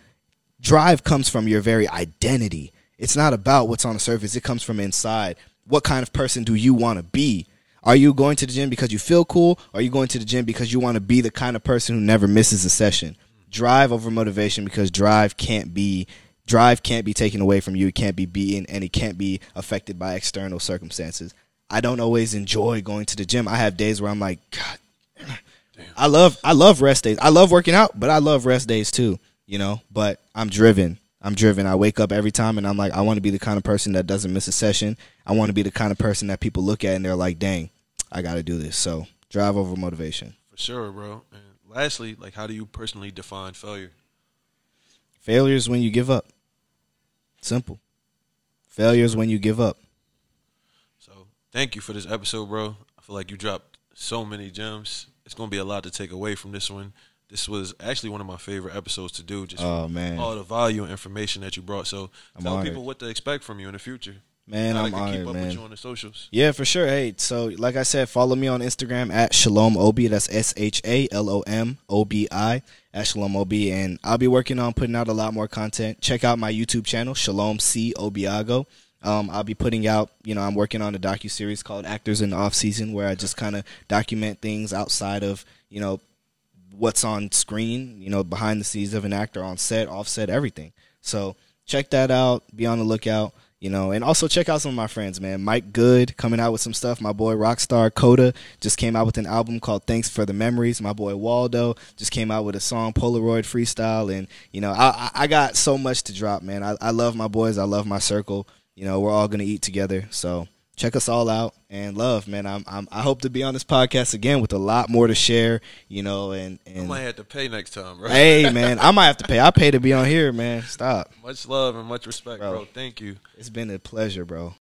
comes from your very identity. It's not about what's on the surface. It comes from inside. What kind of person do you want to be? Are you going to the gym because you feel cool? Or are you going to the gym because you want to be the kind of person who never misses a session? Drive over motivation, because drive can't be taken away from you. It can't be beaten, and it can't be affected by external circumstances. I don't always enjoy going to the gym. I have days where I'm like, God, damn. I love rest days. I love working out, but I love rest days too, you know. But I'm driven. I wake up every time and I'm like, I want to be the kind of person that doesn't miss a session. I want to be the kind of person that people look at and they're like, dang, I got to do this. So drive over motivation. For sure, bro. And lastly, like, how do you personally define failure? Failure is when you give up. Simple. Failure is when you give up. So thank you for this episode, bro. I feel like you dropped so many gems. It's going to be a lot to take away from this one. This was actually one of my favorite episodes to do. Just all the value and information that you brought. So tell people what to expect from you in the future. Man, I'm honored, man. I can keep up with you on the socials. Yeah, for sure. Hey, so like I said, follow me on Instagram at Shalom Obi. That's SHALOM OBI at Shalom Obi. And I'll be working on putting out a lot more content. Check out my YouTube channel, Shalom C. Obiago. I'll be putting out, you know, I'm working on a docuseries called Actors in the Off Season, where I just kind of document things outside of, you know, what's on screen, you know, behind the scenes of an actor, on set, offset, everything. So check that out. Be on the lookout, you know, and also check out some of my friends, man. Mike Good coming out with some stuff. My boy Rockstar Coda just came out with an album called Thanks for the Memories. My boy Waldo just came out with a song, Polaroid Freestyle. And, you know, I got so much to drop, man. I love my boys. I love my circle. You know, we're all going to eat together. So check us all out, and love, man. I hope to be on this podcast again with a lot more to share, you know. And I might have to pay next time, bro. Hey, man, I might have to pay. I pay to be on here, man. Stop. Much love and much respect, bro. Thank you. It's been a pleasure, bro.